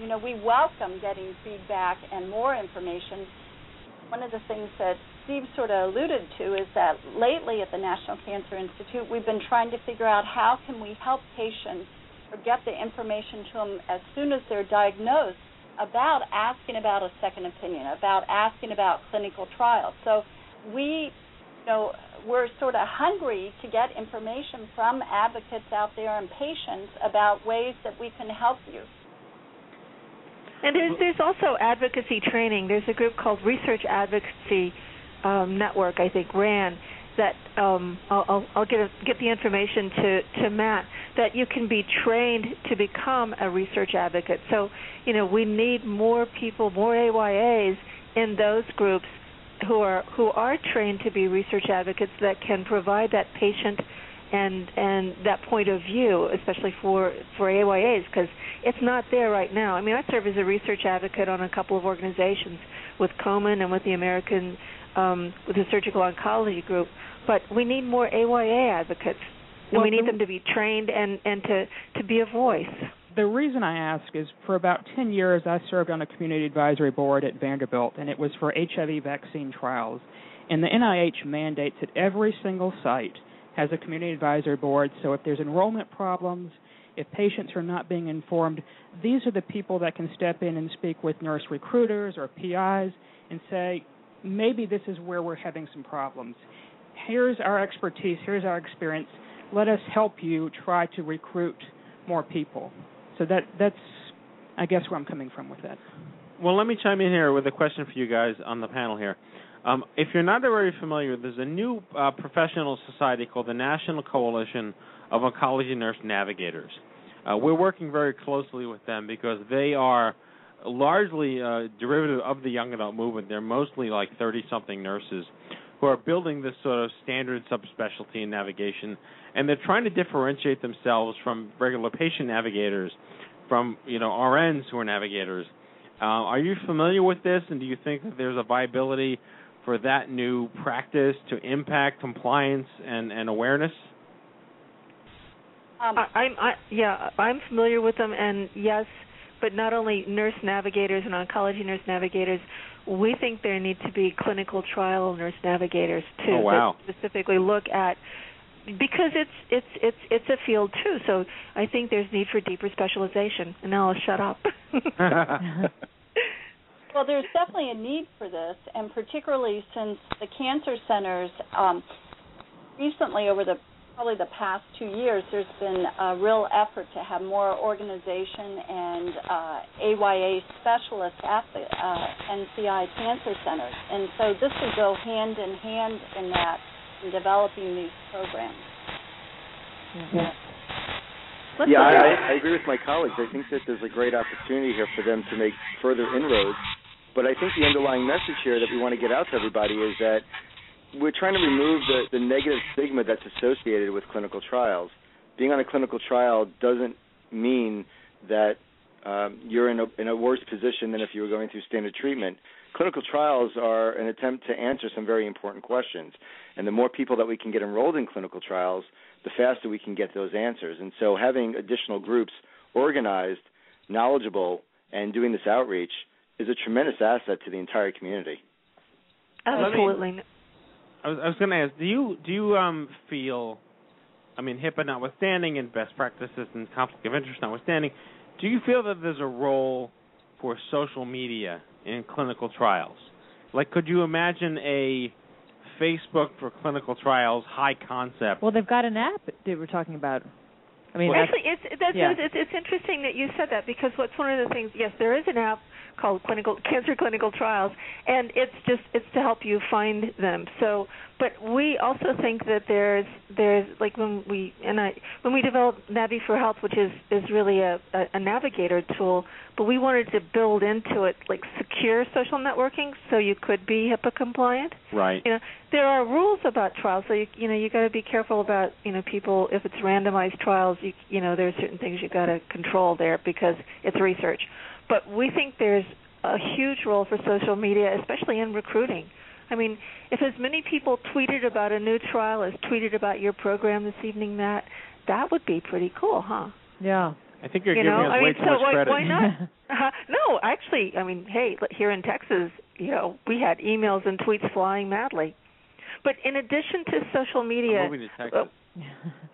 you know, we welcome getting feedback and more information. One of the things that Steve sort of alluded to is that lately at the National Cancer Institute, we've been trying to figure out how can we help patients or get the information to them as soon as they're diagnosed about asking about a second opinion, about asking about clinical trials. So we, you know, we're sort of hungry to get information from advocates out there and patients about ways that we can help you. And there's also advocacy training. There's a group called Research Advocacy Network, I think, RAN, that I'll get the information to Matt, that you can be trained to become a research advocate. So, you know, we need more people, more AYAs in those groups who are trained to be research advocates that can provide that patient and that point of view, especially for AYAs, because it's not there right now. I mean, I serve as a research advocate on a couple of organizations with Komen and with the American with the Surgical Oncology Group, but we need more AYA advocates, and we need them to be trained and to be a voice. The reason I ask is for about 10 years I served on a community advisory board at Vanderbilt, and it was for HIV vaccine trials. And the NIH mandates that every single site has a community advisory board, so if there's enrollment problems, if patients are not being informed, these are the people that can step in and speak with nurse recruiters or PIs and say, maybe this is where we're having some problems. Here's our expertise, here's our experience. Let us help you try to recruit more people. So that's, I guess, where I'm coming from with that. Well, let me chime in here with a question for you guys on the panel here. If you're not already familiar, there's a new professional society called the National Coalition of Oncology Nurse Navigators. We're working very closely with them because they are largely derivative of the young adult movement. They're mostly like 30-something nurses who are building this sort of standard subspecialty in navigation, and they're trying to differentiate themselves from regular patient navigators from RNs who are navigators. Are you familiar with this, and do you think that there's a viability for that new practice to impact compliance and awareness? I'm familiar with them, and yes, but not only nurse navigators and oncology nurse navigators, we think there need to be clinical trial nurse navigators too. Oh, wow. That specifically look at, because it's a field too. So I think there's need for deeper specialization. And now I'll shut up. Well, there's definitely a need for this, and particularly since the cancer centers recently, over probably the past 2 years, there's been a real effort to have more organization and AYA specialists at the NCI cancer centers. And so this would go hand in hand in that, in developing these programs. Mm-hmm. Yeah, I agree with my colleagues. I think that there's a great opportunity here for them to make further inroads. But I think the underlying message here that we want to get out to everybody is that we're trying to remove the negative stigma that's associated with clinical trials. Being on a clinical trial doesn't mean that you're in a worse position than if you were going through standard treatment. Clinical trials are an attempt to answer some very important questions. And the more people that we can get enrolled in clinical trials, the faster we can get those answers. And so having additional groups organized, knowledgeable, and doing this outreach is a tremendous asset to the entire community. Absolutely. I was going to ask, do you feel, I mean, HIPAA notwithstanding and best practices and conflict of interest notwithstanding, do you feel that there's a role for social media in clinical trials? Like, could you imagine a Facebook for clinical trials, high concept? Well, they've got an app they were talking about. I mean, well, actually, it's interesting that you said that, because what's one of the things? Yes, there is an app called Cancer Clinical Trials, and it's to help you find them. So, but we also think that there's like when we developed Navi for Health, which is really a navigator tool, but we wanted to build into it like secure social networking, so you could be HIPAA compliant. Right. There are rules about trials, so you got to be careful about people. If it's randomized trials, there are certain things you got to control there because it's research. But we think there's a huge role for social media, especially in recruiting. I mean, if as many people tweeted about a new trial as tweeted about your program this evening, Matt, that would be pretty cool, huh? Yeah. I think you're giving us way too much credit. Why not? No, actually, I mean, hey, here in Texas, we had emails and tweets flying madly. But in addition to social media... I'm moving to Texas.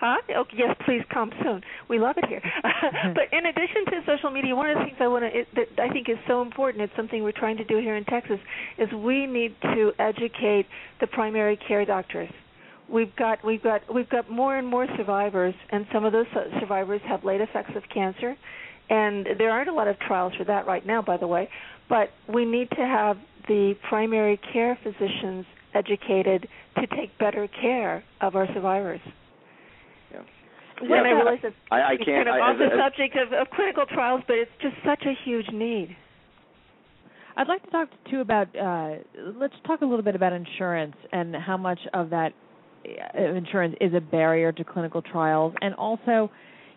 Huh? Oh, yes, please come soon. We love it here. But in addition to social media, one of the things that I think is so important, it's something we're trying to do here in Texas, is we need to educate the primary care doctors. We've got more and more survivors, and some of those survivors have late effects of cancer, and there aren't a lot of trials for that right now, by the way. But we need to have the primary care physicians educated to take better care of our survivors. When I realize it's kind of off the subject of clinical trials, but it's just such a huge need. I'd like to talk too about, let's talk a little bit about insurance and how much of that insurance is a barrier to clinical trials. And also,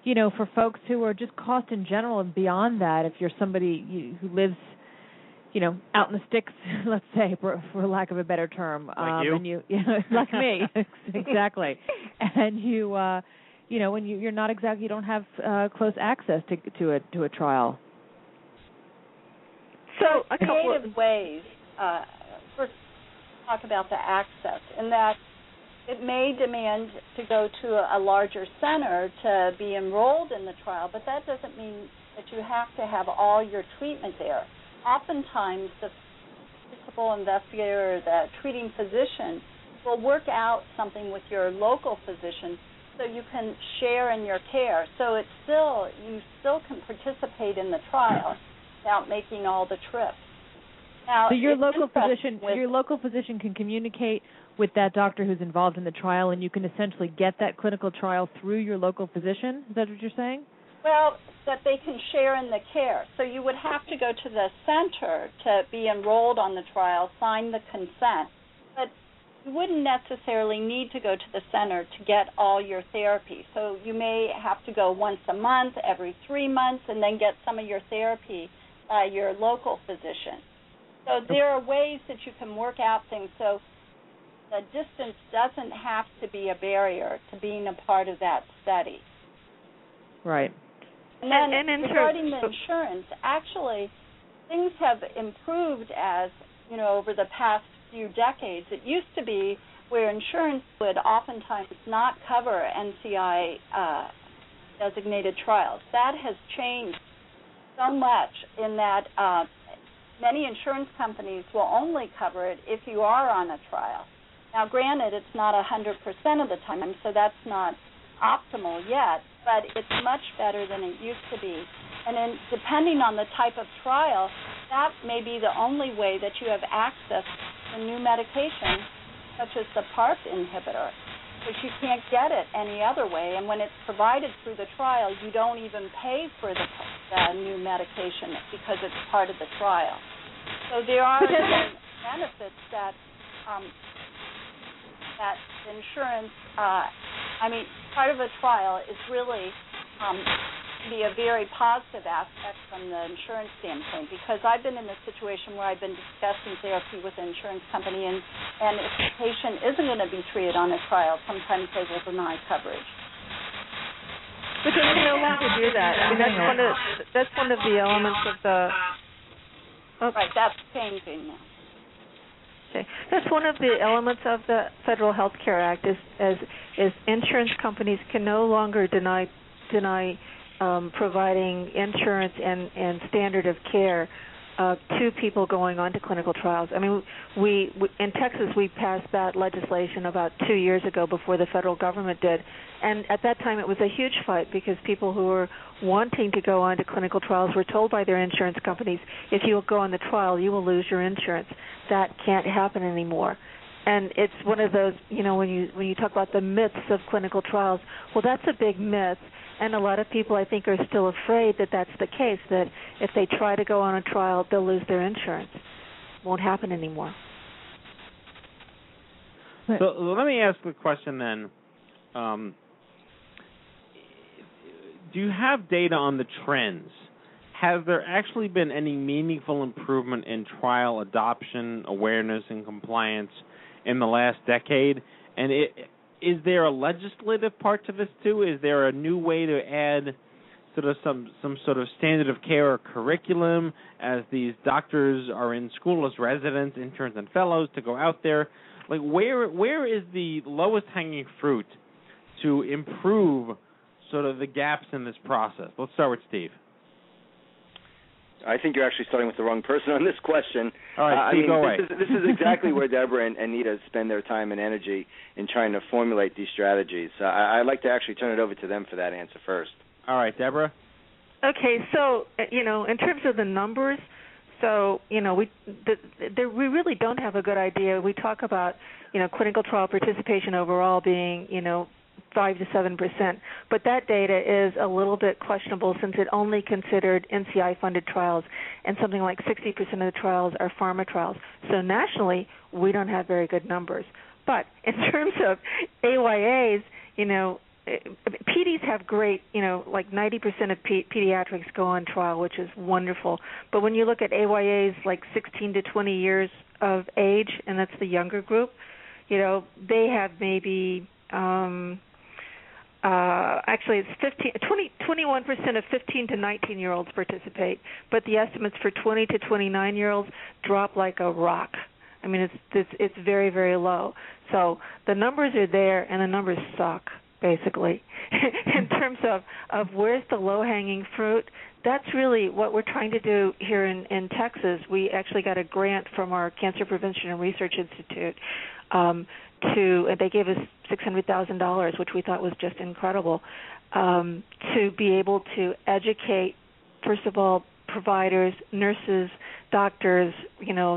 for folks who are just cost in general and beyond that, if you're somebody who lives, out in the sticks, let's say, for lack of a better term. Like you? And like me, exactly. And you... when you're not exactly, you don't have close access to a trial. So a couple of ways. First, talk about the access, in that it may demand to go to a larger center to be enrolled in the trial, but that doesn't mean that you have to have all your treatment there. Oftentimes, the principal investigator or the treating physician will work out something with your local physician, so you can share in your care. So it's still, you still can participate in the trial without making all the trips. Now, so your local physician can communicate with that doctor who's involved in the trial, and you can essentially get that clinical trial through your local physician? Is that what you're saying? Well, that they can share in the care. So you would have to go to the center to be enrolled on the trial, sign the consent. But you wouldn't necessarily need to go to the center to get all your therapy. So you may have to go once a month, every 3 months, and then get some of your therapy by your local physician. So there are ways that you can work out things. So the distance doesn't have to be a barrier to being a part of that study. Right. And then regarding the insurance, actually things have improved as, you know, over the past few decades. It used to be where insurance would oftentimes not cover NCI designated trials. That has changed so much in that many insurance companies will only cover it if you are on a trial. Now, granted, it's not 100% of the time, so that's not optimal yet, but it's much better than it used to be. And then depending on the type of trial, that may be the only way that you have access to new medications, such as the PARP inhibitor, which you can't get it any other way. And when it's provided through the trial, you don't even pay for the new medication because it's part of the trial. So there are benefits that that insurance, part of a trial is really be a very positive aspect from the insurance standpoint, because I've been in this situation where I've been discussing therapy with an insurance company, and if the patient isn't going to be treated on a trial, sometimes they will deny coverage. But they can no longer do that. I mean, that's one of the elements of the... Oops. Right, that's changing now. Okay. That's one of the elements of the Federal Health Care Act is insurance companies can no longer deny providing insurance and standard of care to people going on to clinical trials. I mean, we in Texas we passed that legislation about 2 years ago before the federal government did, and at that time it was a huge fight because people who were wanting to go on to clinical trials were told by their insurance companies, if you go on the trial, you will lose your insurance. That can't happen anymore. And it's one of those, you know, when you talk about the myths of clinical trials, well, that's a big myth. And a lot of people, I think, are still afraid that that's the case, that if they try to go on a trial, they'll lose their insurance. It won't happen anymore. So let me ask the question then. Do you have data on the trends? Has there actually been any meaningful improvement in trial adoption, awareness, and compliance in the last decade? And is there a legislative part to this, too? Is there a new way to add sort of some sort of standard of care or curriculum as these doctors are in school as residents, interns, and fellows to go out there? Like, where is the lowest hanging fruit to improve sort of the gaps in this process? Let's start with Steve. I think you're actually starting with the wrong person on this question. All right, Steve, this is exactly where Deborah and Nita spend their time and energy in trying to formulate these strategies. I'd like to actually turn it over to them for that answer first. All right, Deborah. Okay, so, you know, in terms of the numbers, so, you know, we really don't have a good idea. We talk about, you know, clinical trial participation overall being, you know, 5 to 7%, but that data is a little bit questionable since it only considered NCI-funded trials, and something like 60% of the trials are pharma trials. So nationally, we don't have very good numbers. But in terms of AYAs, you know, PDs have great, you know, like 90% of pediatrics go on trial, which is wonderful. But when you look at AYAs like 16 to 20 years of age, and that's the younger group, you know, they have maybe... actually, it's 21% of 15 to 19-year-olds participate, but the estimates for 20 to 29-year-olds drop like a rock. I mean, it's very, very low. So the numbers are there, and the numbers suck, basically. In terms of where's the low-hanging fruit, that's really what we're trying to do here in Texas. We actually got a grant from our Cancer Prevention and Research Institute they gave us $600,000, which we thought was just incredible, to be able to educate, first of all, providers, nurses, doctors. You know,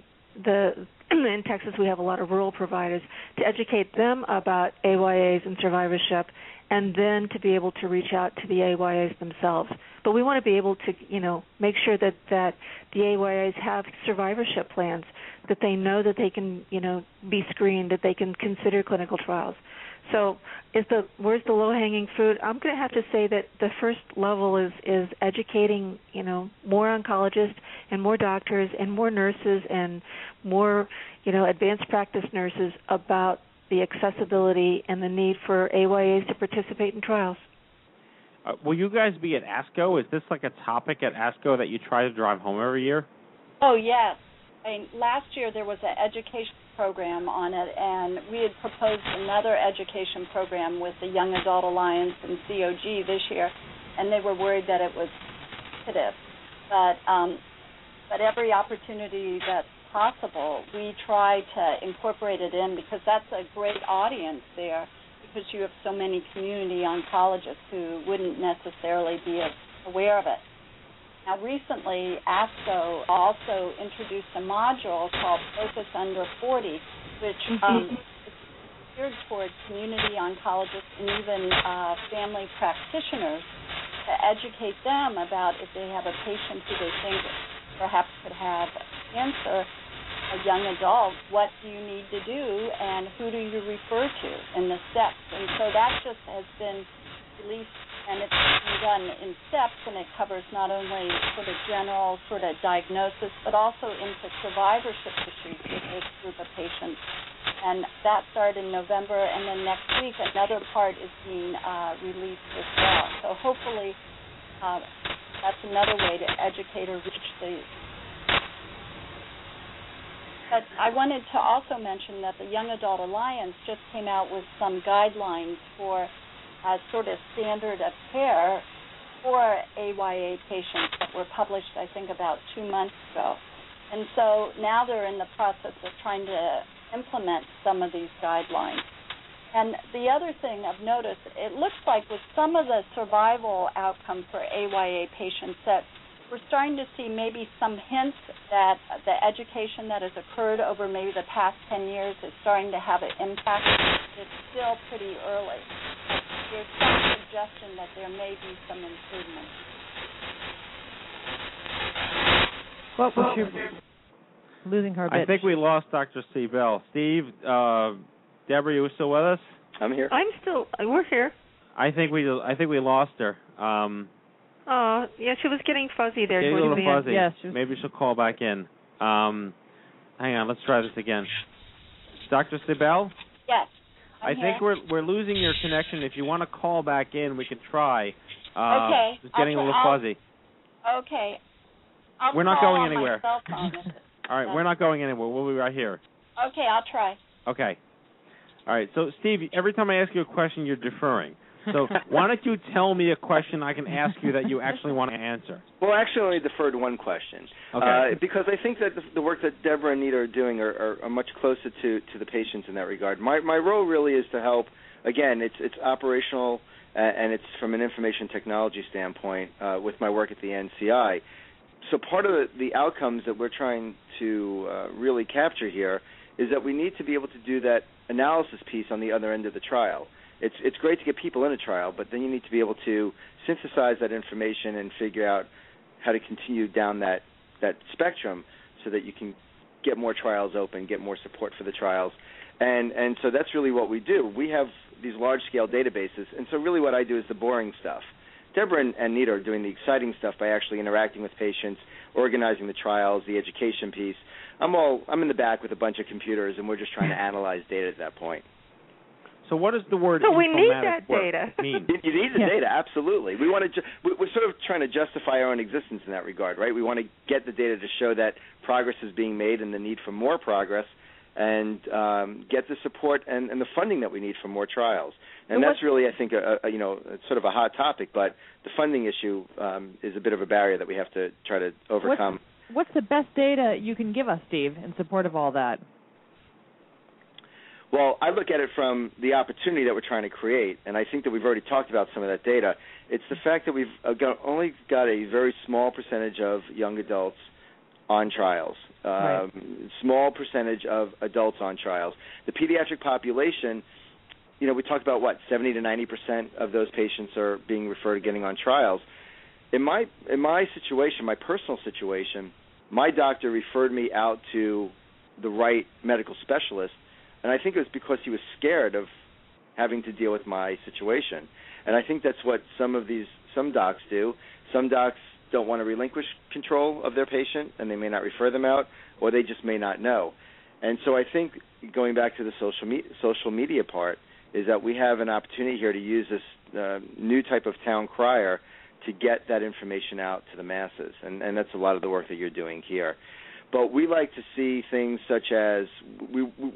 in Texas we have a lot of rural providers, to educate them about AYAs and survivorship, and then to be able to reach out to the AYAs themselves. But we want to be able to, you know, make sure that, the AYAs have survivorship plans, that they know that they can, you know, be screened, that they can consider clinical trials. So where's the low-hanging fruit? I'm going to have to say that the first level is educating, you know, more oncologists and more doctors and more nurses and more, you know, advanced practice nurses about the accessibility and the need for AYAs to participate in trials. Will you guys be at ASCO? Is this like a topic at ASCO that you try to drive home every year? Oh, yes. I mean, last year there was an education program on it, and we had proposed another education program with the Young Adult Alliance and COG this year, and they were worried that it was sensitive. But every opportunity that's possible, we try to incorporate it in because that's a great audience there because you have so many community oncologists who wouldn't necessarily be aware of it. Now, recently, ASCO also introduced a module called Focus Under 40, which is geared toward community oncologists and even family practitioners to educate them about if they have a patient who they think perhaps could have cancer, a young adult, what do you need to do and who do you refer to in the steps. And so that just has been released. And it's done in steps, and it covers not only sort of general sort of diagnosis, but also into survivorship issues with this group of patients. And that started in November, and then next week another part is being released as well. So hopefully that's another way to educate or reach the. But I wanted to also mention that the Young Adult Alliance just came out with some guidelines for sort of standard of care for AYA patients that were published, I think, about 2 months ago. And so now they're in the process of trying to implement some of these guidelines. And the other thing I've noticed, it looks like with some of the survival outcome for AYA patients that we're starting to see maybe some hints that the education that has occurred over maybe the past 10 years is starting to have an impact. It's still pretty early. There's some suggestion that there may be some improvement. What was you losing her? I think we lost Dr. Seibel. Steve, Deborah, you still with us? I'm here. We're here. I think we lost her. Yeah, she was getting fuzzy there. Getting a little fuzzy. Yes, maybe she'll call back in. Hang on, let's try this again. Dr. Seibel? Yes. I think we're losing your connection. If you want to call back in, we could try. Okay. It's getting a little fuzzy. Okay. We're not going anywhere. All right, we're not going anywhere. We'll be right here. Okay, I'll try. Okay. All right, so, Steve, every time I ask you a question, you're deferring. So why don't you tell me a question I can ask you that you actually want to answer? Well, actually, I only deferred one question. Okay. Because I think that the work that Deborah and Nita are doing are much closer to the patients in that regard. My role really is to help. Again, it's operational, and it's from an information technology standpoint with my work at the NCI. So part of the outcomes that we're trying to really capture here is that we need to be able to do that analysis piece on the other end of the trial. It's great to get people in a trial, but then you need to be able to synthesize that information and figure out how to continue down that spectrum so that you can get more trials open, get more support for the trials. And so that's really what we do. We have these large-scale databases, and so really what I do is the boring stuff. Deborah and Nita are doing the exciting stuff by actually interacting with patients, organizing the trials, the education piece. I'm in the back with a bunch of computers, and we're just trying to analyze data at that point. So what does the word informatic work mean? You need the data, absolutely. We want to. We're sort of trying to justify our own existence in that regard, right? We want to get the data to show that progress is being made and the need for more progress and get the support and the funding that we need for more trials. And that's really, I think, sort of a hot topic, but the funding issue is a bit of a barrier that we have to try to overcome. What's the best data you can give us, Steve, in support of all that? Well, I look at it from the opportunity that we're trying to create, and I think that we've already talked about some of that data. It's the fact that we've only got a very small percentage of young adults on trials, small percentage of adults on trials. The pediatric population you know, we talked about what 70 to 90% of those patients are being referred to getting on trials. In my situation, my personal situation, my doctor referred me out to the right medical specialist, and I think it was because he was scared of having to deal with my situation. And I think that's what some docs do. Some docs don't want to relinquish control of their patient, and they may not refer them out, or they just may not know. And so I think going back to the social media part is that we have an opportunity here to use this new type of town crier to get that information out to the masses, and that's a lot of the work that you're doing here. But we like to see things such as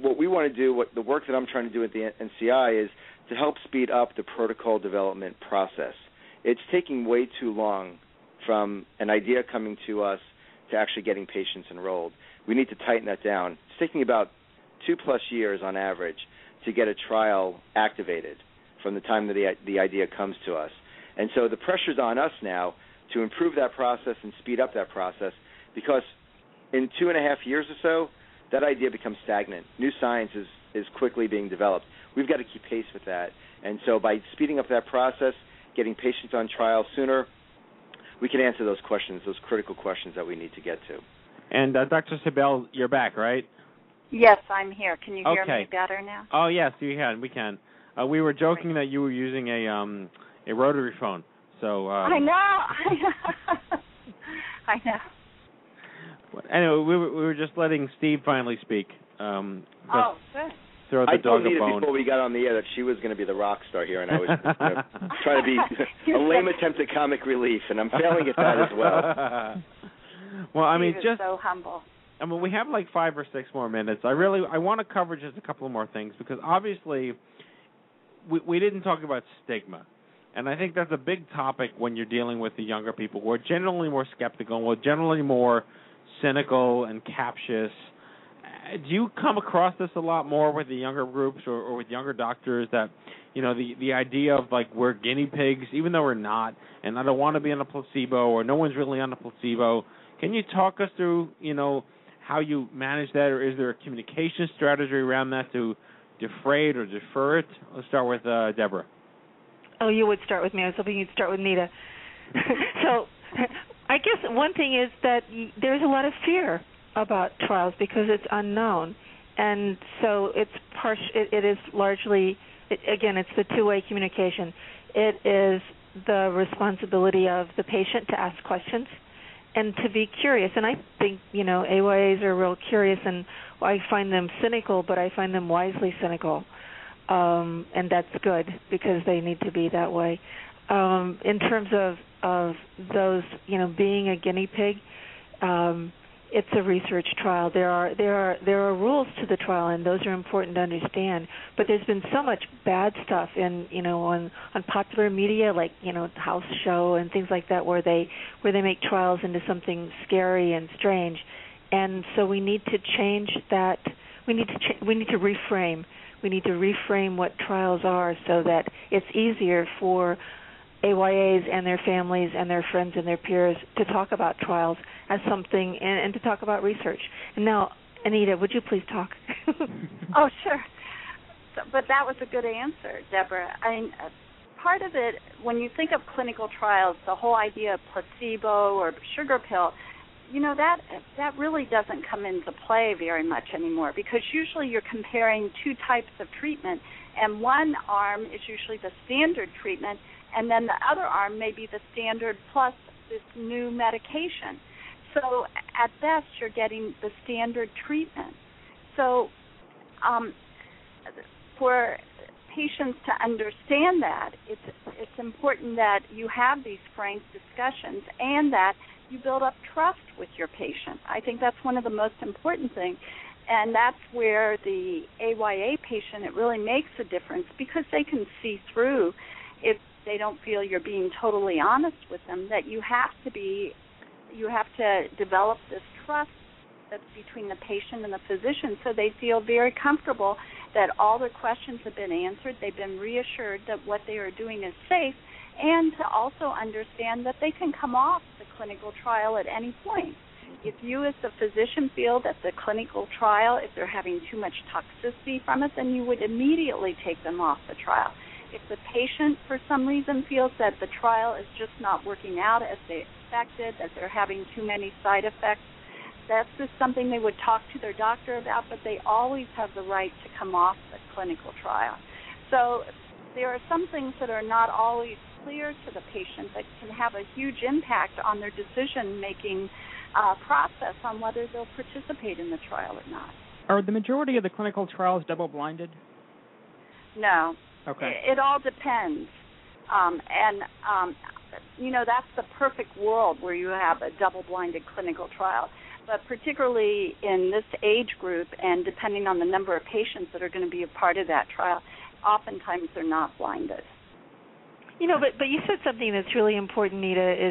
what we want to do, what the work that I'm trying to do at the NCI is to help speed up the protocol development process. It's taking way too long from an idea coming to us to actually getting patients enrolled. We need to tighten that down. It's taking about 2+ years on average to get a trial activated from the time that the idea comes to us. And so the pressure's on us now to improve that process and speed up that process, because in 2.5 years or so, that idea becomes stagnant. New science is quickly being developed. We've got to keep pace with that. And so by speeding up that process, getting patients on trial sooner, we can answer those questions, those critical questions that we need to get to. And Dr. Seibel, you're back, right? Yes, I'm here. Can you hear me better now? Oh, yes, you can. We can. We were joking that you were using a rotary phone. So I know. I know. Anyway, we were just letting Steve finally speak. Good. Throw the dog a bone. I told Nita before we got on the air that she was going to be the rock star here, and I was trying to be a lame attempt at comic relief, and I'm failing at that as well. Well, I mean, Steve is so humble. I mean, we have like 5 or 6 more minutes. I want to cover just a couple more things, because obviously we didn't talk about stigma. And I think that's a big topic when you're dealing with the younger people. We're generally more skeptical. We're generally more cynical and captious. Do you come across this a lot more with the younger groups or with younger doctors, that, you know, the idea of, like, we're guinea pigs, even though we're not, and I don't want to be on a placebo, or no one's really on a placebo? Can you talk us through, you know, how you manage that, or is there a communication strategy around that to defray it or defer it? Let's start with Deborah. Oh, you would start with me. I was hoping you'd start with Nita. So I guess one thing is that there's a lot of fear about trials because it's unknown. And so it is largely, again, it's the two-way communication. It is the responsibility of the patient to ask questions and to be curious. And I think, you know, AYAs are real curious, and I find them cynical, but I find them wisely cynical. And that's good, because they need to be that way. In terms of those, you know, being a guinea pig, it's a research trial. There are rules to the trial, and those are important to understand. But there's been so much bad stuff in, you know, on popular media, like, you know, House Show and things like that, where they make trials into something scary and strange. And so we need to change that. We need to reframe. We need to reframe what trials are so that it's easier for AYAs and their families and their friends and their peers to talk about trials as something, and to talk about research. And now, Anita, would you please talk? Oh, sure. But that was a good answer, Deborah. Part of it, when you think of clinical trials, the whole idea of placebo or sugar pill, you know, that really doesn't come into play very much anymore, because usually you're comparing two types of treatment, and one arm is usually the standard treatment, and then the other arm may be the standard plus this new medication. So at best, you're getting the standard treatment. So for patients to understand that, it's important that you have these frank discussions, and that you build up trust with your patient. I think that's one of the most important things, and that's where the AYA patient, it really makes a difference, because they can see through, if they don't feel you're being totally honest with them, that you have to develop this trust that's between the patient and the physician, so they feel very comfortable that all their questions have been answered, they've been reassured that what they are doing is safe, and to also understand that they can come off the clinical trial at any point. if you as a physician feel that the clinical trial, if they're having too much toxicity from it, then you would immediately take them off the trial. If the patient, for some reason, feels that the trial is just not working out as they expected, that they're having too many side effects, that's just something they would talk to their doctor about, but they always have the right to come off the clinical trial. So there are some things that are not always clear to the patient that can have a huge impact on their decision-making process on whether they'll participate in the trial or not. Are the majority of the clinical trials double-blinded? No. Okay. It all depends. You know, that's the perfect world where you have a double-blinded clinical trial. But particularly in this age group and depending on the number of patients that are going to be a part of that trial, oftentimes they're not blinded. You know, but you said something that's really important, Nita,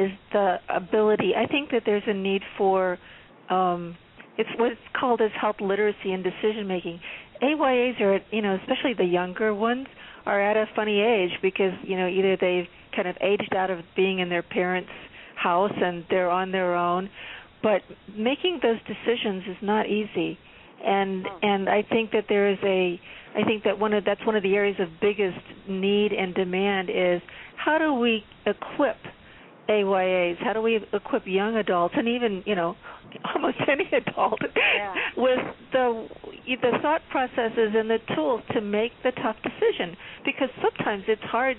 is the ability. I think that there's a need for it's what's called as health literacy and decision-making. AYAs are, you know, especially the younger ones, are at a funny age because, you know, either they've kind of aged out of being in their parents' house and they're on their own. But making those decisions is not easy, and I think that there is that's one of the areas of biggest need and demand is how do we equip AYAs, how do we equip young adults, and even, you know, almost any adult with the thought processes and the tools to make the tough decision, because sometimes it's hard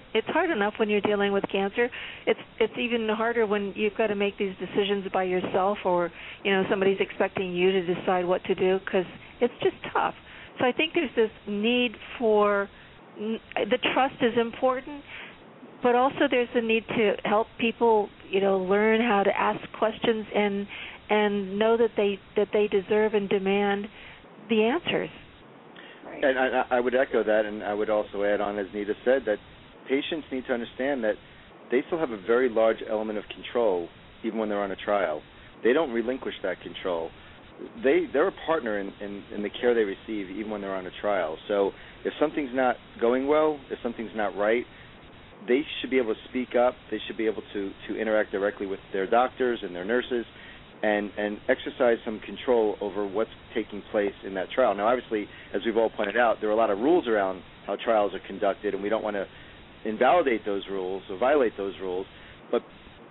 enough when you're dealing with cancer. It's even harder when you've got to make these decisions by yourself, or, you know, somebody's expecting you to decide what to do, because it's just tough. So I think there's this need for the trust is important, but also there's the need to help people, you know, learn how to ask questions and know that they deserve and demand the answers. Right. And I would echo that, and I would also add on, as Nita said, that patients need to understand that they still have a very large element of control even when they're on a trial. They don't relinquish that control. They're a partner in the care they receive even when they're on a trial. So if something's not going well, if something's not right, they should be able to speak up. They should be able to interact directly with their doctors and their nurses and exercise some control over what's taking place in that trial. Now, obviously, as we've all pointed out, there are a lot of rules around how trials are conducted, and we don't want to invalidate those rules or violate those rules, but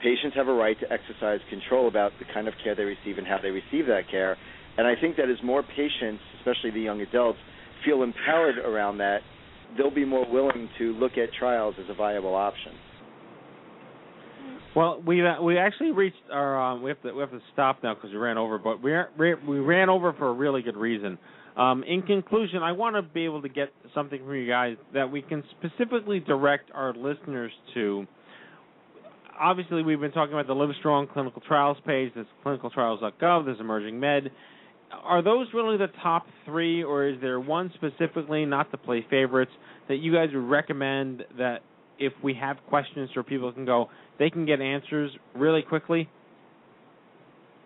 patients have a right to exercise control about the kind of care they receive and how they receive that care. And I think that as more patients, especially the young adults, feel empowered around that, they'll be more willing to look at trials as a viable option. Well, we actually reached our we have to stop now because we ran over, but we ran over for a really good reason. In conclusion, I want to be able to get something from you guys that we can specifically direct our listeners to. Obviously, we've been talking about the Livestrong clinical trials page. There's clinicaltrials.gov. There's Emerging Med. Are those really the top three, or is there one specifically, not to play favorites, that you guys would recommend that if we have questions for people can go, they can get answers really quickly?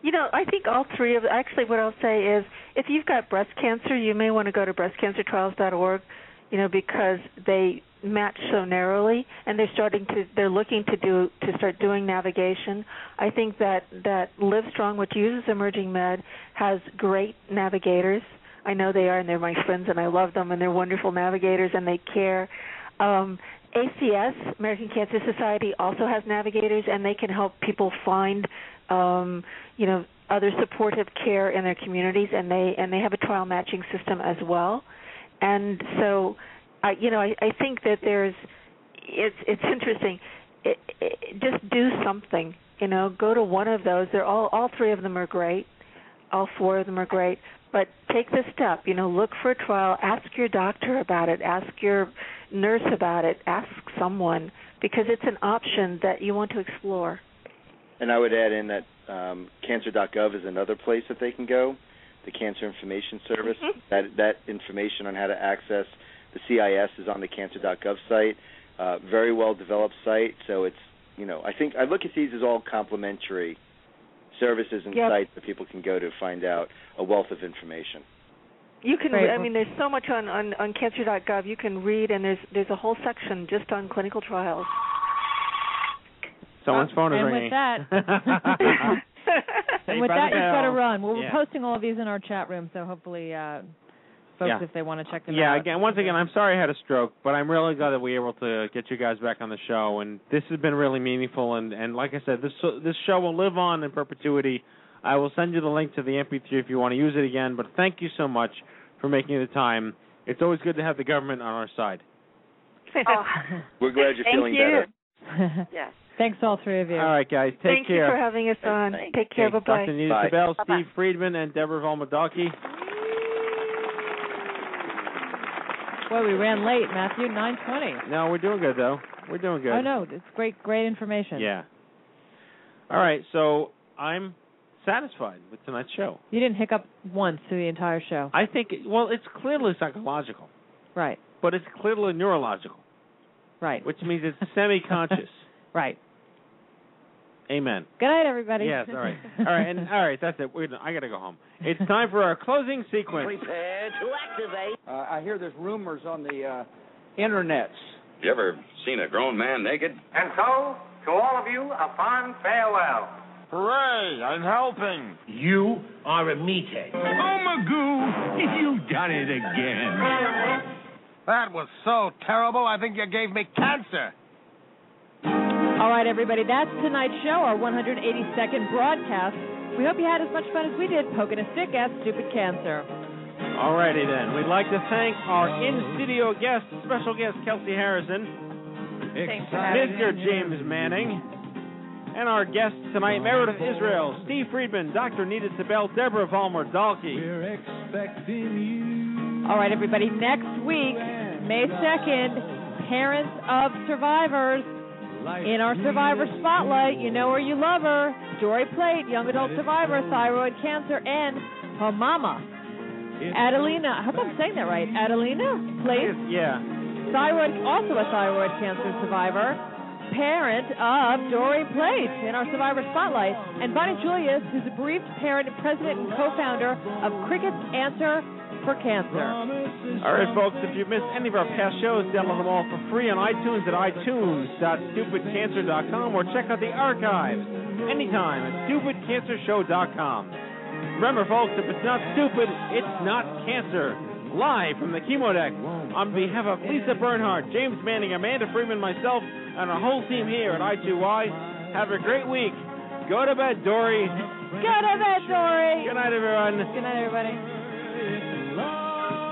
You know, I think all three of – actually what I'll say is if you've got breast cancer, you may want to go to breastcancertrials.org, you know, because they match so narrowly, and they're looking to start doing navigation. I think that Livestrong, which uses Emerging Med, has great navigators. I know they are, and they're my friends, and I love them, and they're wonderful navigators, and they care. ACS, American Cancer Society, also has navigators, and they can help people find, you know, other supportive care in their communities, and they have a trial matching system as well. And so, you know, I think that it's interesting. Just do something, you know, go to one of those. They're all three of them are great. All four of them are great. But take this step, you know, look for a trial, ask your doctor about it, ask your nurse about it, ask someone, because it's an option that you want to explore. And I would add in that cancer.gov is another place that they can go, the Cancer Information Service. Mm-hmm. That information on how to access the CIS is on the cancer.gov site, very well-developed site. So it's, you know, I look at these as all complementary services and sites that people can go to find out a wealth of information. You can, I mean, there's so much on cancer.gov you can read, and there's a whole section just on clinical trials. Someone's phone is ringing. And with that... And with that, you've got to run. Well, we're posting all of these in our chat room, so hopefully folks, if they want to check them out. Yeah, once again, I'm sorry I had a stroke, but I'm really glad that we were able to get you guys back on the show. And this has been really meaningful. And like I said, this show will live on in perpetuity. I will send you the link to the MP3 if you want to use it again. But thank you so much for making the time. It's always good to have the government on our side. We're glad you're feeling better. Yes. Thanks, all three of you. All right, guys. Take care. Thank you for having us on. Take care. Bye-bye. Dr. Nita Seibel, Steve Friedman, and Deborah Vollmer-Dahlke. Well, we ran late, Matthew, 9:20. No, we're doing good, though. We're doing good. I know. It's great information. Yeah. All right, so I'm satisfied with tonight's show. You didn't hiccup once through the entire show. I think, it's clearly psychological. Right. But it's clearly neurological. Right. Which means it's semi-conscious. Right. Amen. Good night, everybody. Yes, all right. All right, that's it. I got to go home. It's time for our closing sequence. Prepare to activate. I hear there's rumors on the internets. You ever seen a grown man naked? And so, to all of you, a fond farewell. Hooray, I'm helping. You are a meathead. Oh, Magoo, you've done it again. That was so terrible, I think you gave me cancer. All right, everybody, that's tonight's show, our 182nd broadcast. We hope you had as much fun as we did poking a stick at stupid cancer. All righty, then. We'd like to thank our in-studio guest, special guest, Kelsey Harrison, Mr. James Manning, and our guests tonight, Meredith Israel, Steve Friedman, Dr. Nita Seibel, Deborah Vollmer-Dahlke. We're expecting you. All right, everybody, next week, May 2nd, Parents of Survivors. In our Survivor Spotlight, you know her, you love her, Jory Plate, young adult survivor, thyroid cancer, and her mama, Adelina. I hope I'm saying that right. Adelina Plate? Yeah. Thyroid, also a thyroid cancer survivor, parent of Jory Plate in our Survivor Spotlight. And Bonnie Julius, who's a bereaved parent, president, and co-founder of Cricket's Answer for Cancer. All right, folks, if you've missed any of our past shows, download them all for free on iTunes at iTunes.stupidcancer.com or check out the archives anytime at stupidcancershow.com. Remember, folks, if it's not stupid, it's not cancer. Live from the Kibo Deck, on behalf of Lisa Bernhardt, James Manning, Amanda Freeman, myself, and our whole team here at I2Y, have a great week. Go to bed, Dory. Go to bed, Dory. Good night, everyone. Good night, everybody. Love.